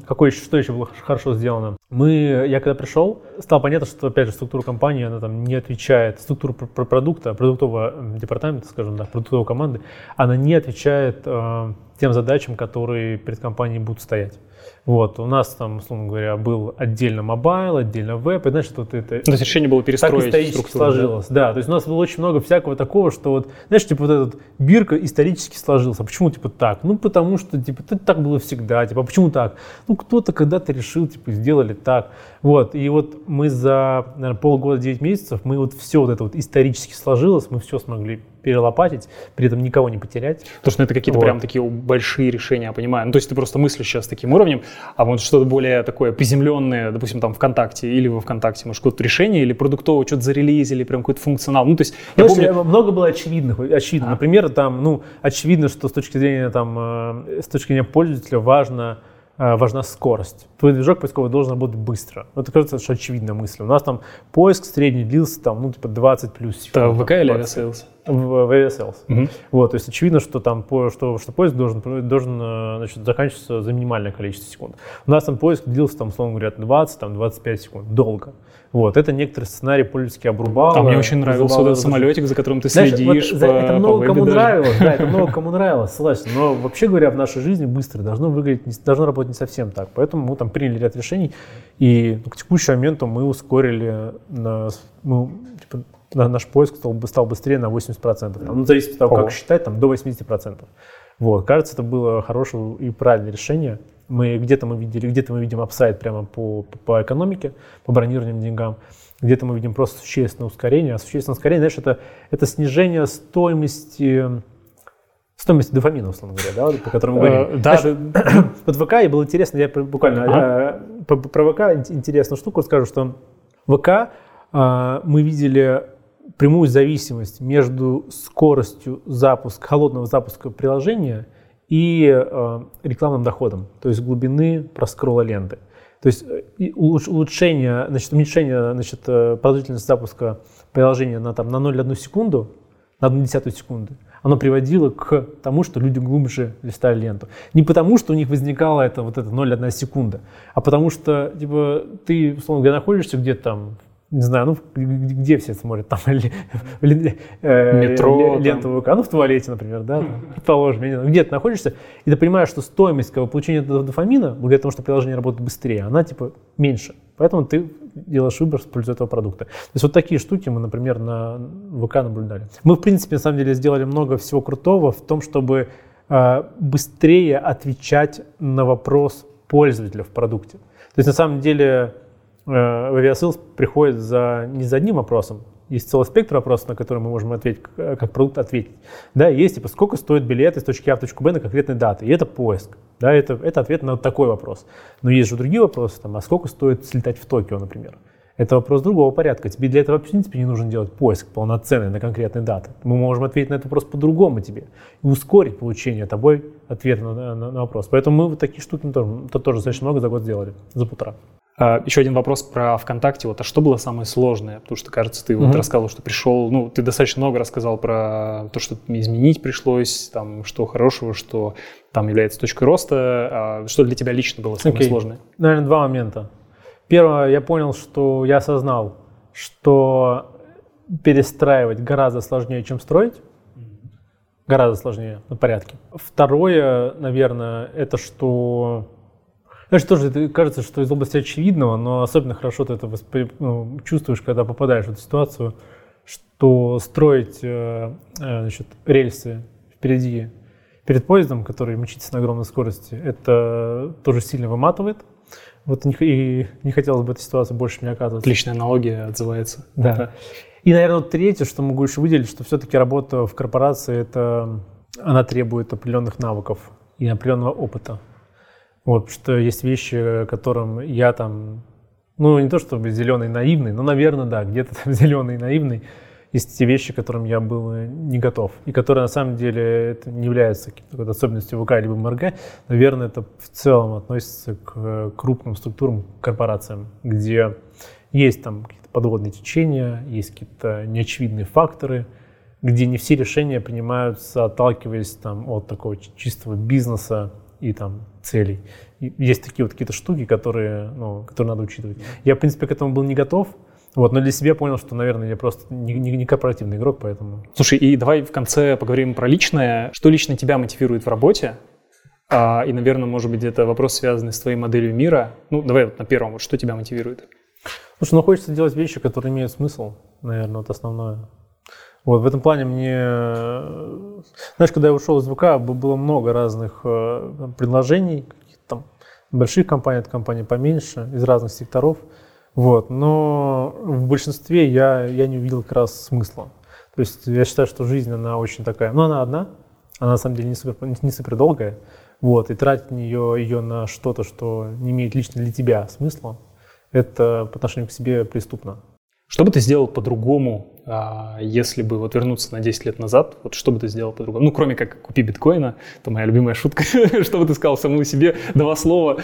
Какое еще, что еще было хорошо сделано? Мы... Я когда пришел, стало понятно, что, опять же, структура компании, она там не отвечает... Структура продукта, продуктового департамента, скажем так, продуктовой команды, она не отвечает э, тем задачам, которые перед компанией будут стоять. Вот, у нас там, условно говоря, был отдельно мобайл, отдельно веб, и знаешь, что вот это... То есть решение было перестроить так структуру. Сложилось, да? Да, то есть у нас было очень много всякого такого, что вот, знаешь, типа вот этот бирка исторически сложился. Почему типа так? Ну, потому что типа так было всегда, типа, а почему так? Ну, кто-то когда-то решил, типа, сделали так. Вот, и вот мы за, наверное, полгода, девять месяцев, мы вот все вот это вот исторически сложилось, мы все смогли перелопатить, при этом никого не потерять. Потому что это какие-то вот прям такие большие решения, я понимаю. Ну, то есть ты просто мыслишь сейчас таким уровнем, а вот что-то более такое приземленное, допустим, там ВКонтакте или во ВКонтакте, может, какое-то решение или продуктовое, что-то зарелизили, прям какой-то функционал. Ну, то есть, я ну, помню... Много было очевидных, очевидно. А. Например, там, ну, очевидно, что с точки зрения, там, с точки зрения пользователя важно... важна скорость. Твой движок поисковый должен работать быстро. Это, кажется, что очевидная мысль. У нас там поиск средний длился там, ну, типа двадцать плюс секунд. Это ВК или Aviasales? В Aviasales. Mm-hmm. Вот, то есть очевидно, что там по, что, что поиск должен, должен значит, заканчиваться за минимальное количество секунд. У нас там поиск длился, там, условно говоря, двадцать-двадцать пять секунд. Долго. Вот, это некоторый сценарий пользовательски обрубал. Там мне очень нравился этот самолетик, за которым ты Знаешь, следишь. Вот, по, это много кому даже. нравилось, да, это много кому нравилось, согласен. Но вообще говоря, в нашей жизни быстро должно выглядеть, должно работать не совсем так. Поэтому мы там приняли ряд решений, и к текущему моменту мы ускорили на, мы, типа, на, наш поиск стал, стал быстрее на восемьдесят процентов. Там, ну, зависит от того, Ого. как считать, там, до восемьдесят процентов. Вот, кажется, это было хорошее и правильное решение. Мы где-то мы видели, где-то мы видим апсайд прямо по, по, по экономике, по бронированным деньгам, где-то мы видим просто существенное ускорение. А существенное ускорение, знаешь, это, это снижение стоимости, стоимости дофамина, условно говоря, да, по которому мы говорим. Да, да. Под ВК и было интересно, я буквально ага. я, по, про ВК интересную штуку расскажу, что ВК а, мы видели прямую зависимость между скоростью запуска, холодного запуска приложения и э, рекламным доходом, то есть глубины проскролла ленты. То есть улучшение, значит, уменьшение значит, продолжительности запуска приложения на, там, на ноль целых одну секунду, на ноль целых одну десятую секунды, оно приводило к тому, что люди глубже листали ленту. Не потому, что у них возникала это, вот эта ноль целых одна секунда, а потому что типа, ты, условно говоря, находишься где-то там, не знаю, ну где все смотрят, там ли, ли, э, метро, ленту ВК, ну в туалете, например, да, там, предположим, где ты находишься, и ты понимаешь, что стоимость как бы, получения этого дофамина, благодаря тому, что приложение работает быстрее, она типа меньше, поэтому ты делаешь выбор в пользу этого продукта. То есть вот такие штуки мы, например, на ВК наблюдали. Мы, в принципе, на самом деле сделали много всего крутого в том, чтобы э, быстрее отвечать на вопрос пользователя в продукте. То есть на самом деле в Aviasales приходит за, не за одним вопросом. Есть целый спектр вопросов, на которые мы можем ответить, как продукт ответить. Да, есть типа, сколько стоит билет из точки А в точку Б на конкретной даты. И это поиск. Да, это, это ответ на такой вопрос. Но есть же другие вопросы, там, а сколько стоит слетать в Токио, например. Это вопрос другого порядка. Тебе для этого, в принципе, не нужно делать поиск полноценный на конкретные даты. Мы можем ответить на этот вопрос по-другому тебе и ускорить получение тобой ответа на, на, на вопрос. Поэтому мы вот такие штуки мы тоже, мы тоже достаточно много за год сделали, за полтора. Еще один вопрос про ВКонтакте. Вот, а что было самое сложное? Потому что, кажется, ты вот mm-hmm. рассказывал, что пришел... Ну, ты достаточно много рассказал про то, что изменить пришлось, там, что хорошего, что там является точкой роста. А что для тебя лично было самое okay. сложное? Наверное, два момента. Первое, я понял, что я осознал, что перестраивать гораздо сложнее, чем строить. Mm-hmm. Гораздо сложнее, на порядке. Второе, наверное, это что... Знаешь, тоже кажется, что из области очевидного, но особенно хорошо ты это воспри... ну, чувствуешь, когда попадаешь в эту ситуацию, что строить э, значит, рельсы впереди, перед поездом, который мчится на огромной скорости, это тоже сильно выматывает. Вот не, и не хотелось бы этой ситуации больше не оказываться. Отличная аналогия отзывается. Да. да. И, наверное, третье, что могу еще выделить, что все-таки работа в корпорации, это, она требует определенных навыков и определенного опыта. Вот, что есть вещи, которым я там, ну не то чтобы зеленый наивный, но, наверное, да, где-то там зеленый наивный, есть те вещи, к которым я был не готов, и которые на самом деле это не являются какой-то особенностью ВК либо МРГ, наверное, это в целом относится к крупным структурам, корпорациям, где есть там какие-то подводные течения, есть какие-то неочевидные факторы, где не все решения принимаются, отталкиваясь там от такого чистого бизнеса, и там целей. И есть такие вот какие-то штуки, которые, ну, которые надо учитывать. Я, в принципе, к этому был не готов, вот, но для себя понял, что, наверное, я просто не, не, не корпоративный игрок, поэтому... Слушай, и давай в конце поговорим про личное. Что лично тебя мотивирует в работе? А, и, наверное, может быть, это вопрос, связанный с твоей моделью мира. Ну, давай вот на первом, вот что тебя мотивирует? Слушай, ну, хочется делать вещи, которые имеют смысл, наверное, вот основное. Вот, в этом плане мне, знаешь, когда я ушел из ВК, было много разных там, предложений, каких-то там больших компаний, от компаний поменьше, из разных секторов, вот, но в большинстве я, я не увидел как раз смысла. То есть я считаю, что жизнь, она очень такая, ну она одна, она на самом деле не супер, не супер долгая, вот, и тратить ее, ее на что-то, что не имеет лично для тебя смысла, это по отношению к себе преступно. Что бы ты сделал по-другому, если бы вот вернуться на десять лет назад? Вот что бы ты сделал по-другому? Ну, кроме как купи биткоина, это моя любимая шутка. Что бы ты сказал самому себе? Два слова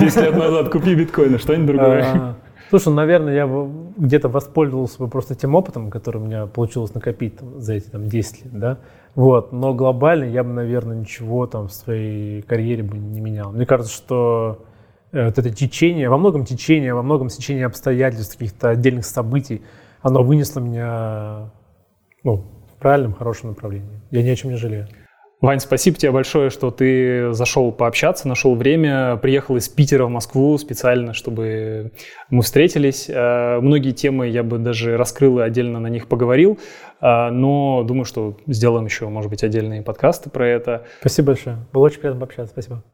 десять лет назад купи биткоина, что-нибудь другое. Слушай, наверное, я где-то воспользовался бы просто тем опытом, который у меня получилось накопить там, за эти там, десять лет, да, вот, но глобально я бы, наверное, ничего там в своей карьере бы не менял. Мне кажется, что вот это течение, во многом течение, во многом течение обстоятельств, каких-то отдельных событий, оно вынесло меня, ну, в правильном, хорошем направлении. Я ни о чем не жалею. Вань, спасибо тебе большое, что ты зашел пообщаться, нашел время, приехал из Питера в Москву специально, чтобы мы встретились. Многие темы я бы даже раскрыл и отдельно на них поговорил, но думаю, что сделаем еще, может быть, отдельные подкасты про это. Спасибо большое. Было очень приятно пообщаться. Спасибо.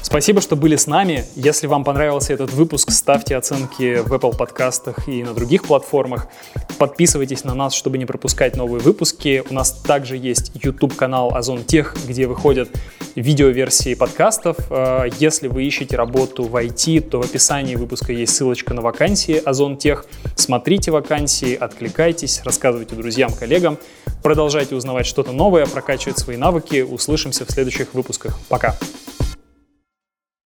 Спасибо, что были с нами. Если вам понравился этот выпуск, ставьте оценки в Apple подкастах и на других платформах. Подписывайтесь на нас, чтобы не пропускать новые выпуски. У нас также есть YouTube-канал Ozon Tech, где выходят видеоверсии подкастов. Если вы ищете работу в ай ти, то в описании выпуска есть ссылочка на вакансии Ozon Tech. Смотрите вакансии, откликайтесь, рассказывайте друзьям, коллегам. Продолжайте узнавать что-то новое, прокачивать свои навыки. Услышимся в следующих выпусках. Пока!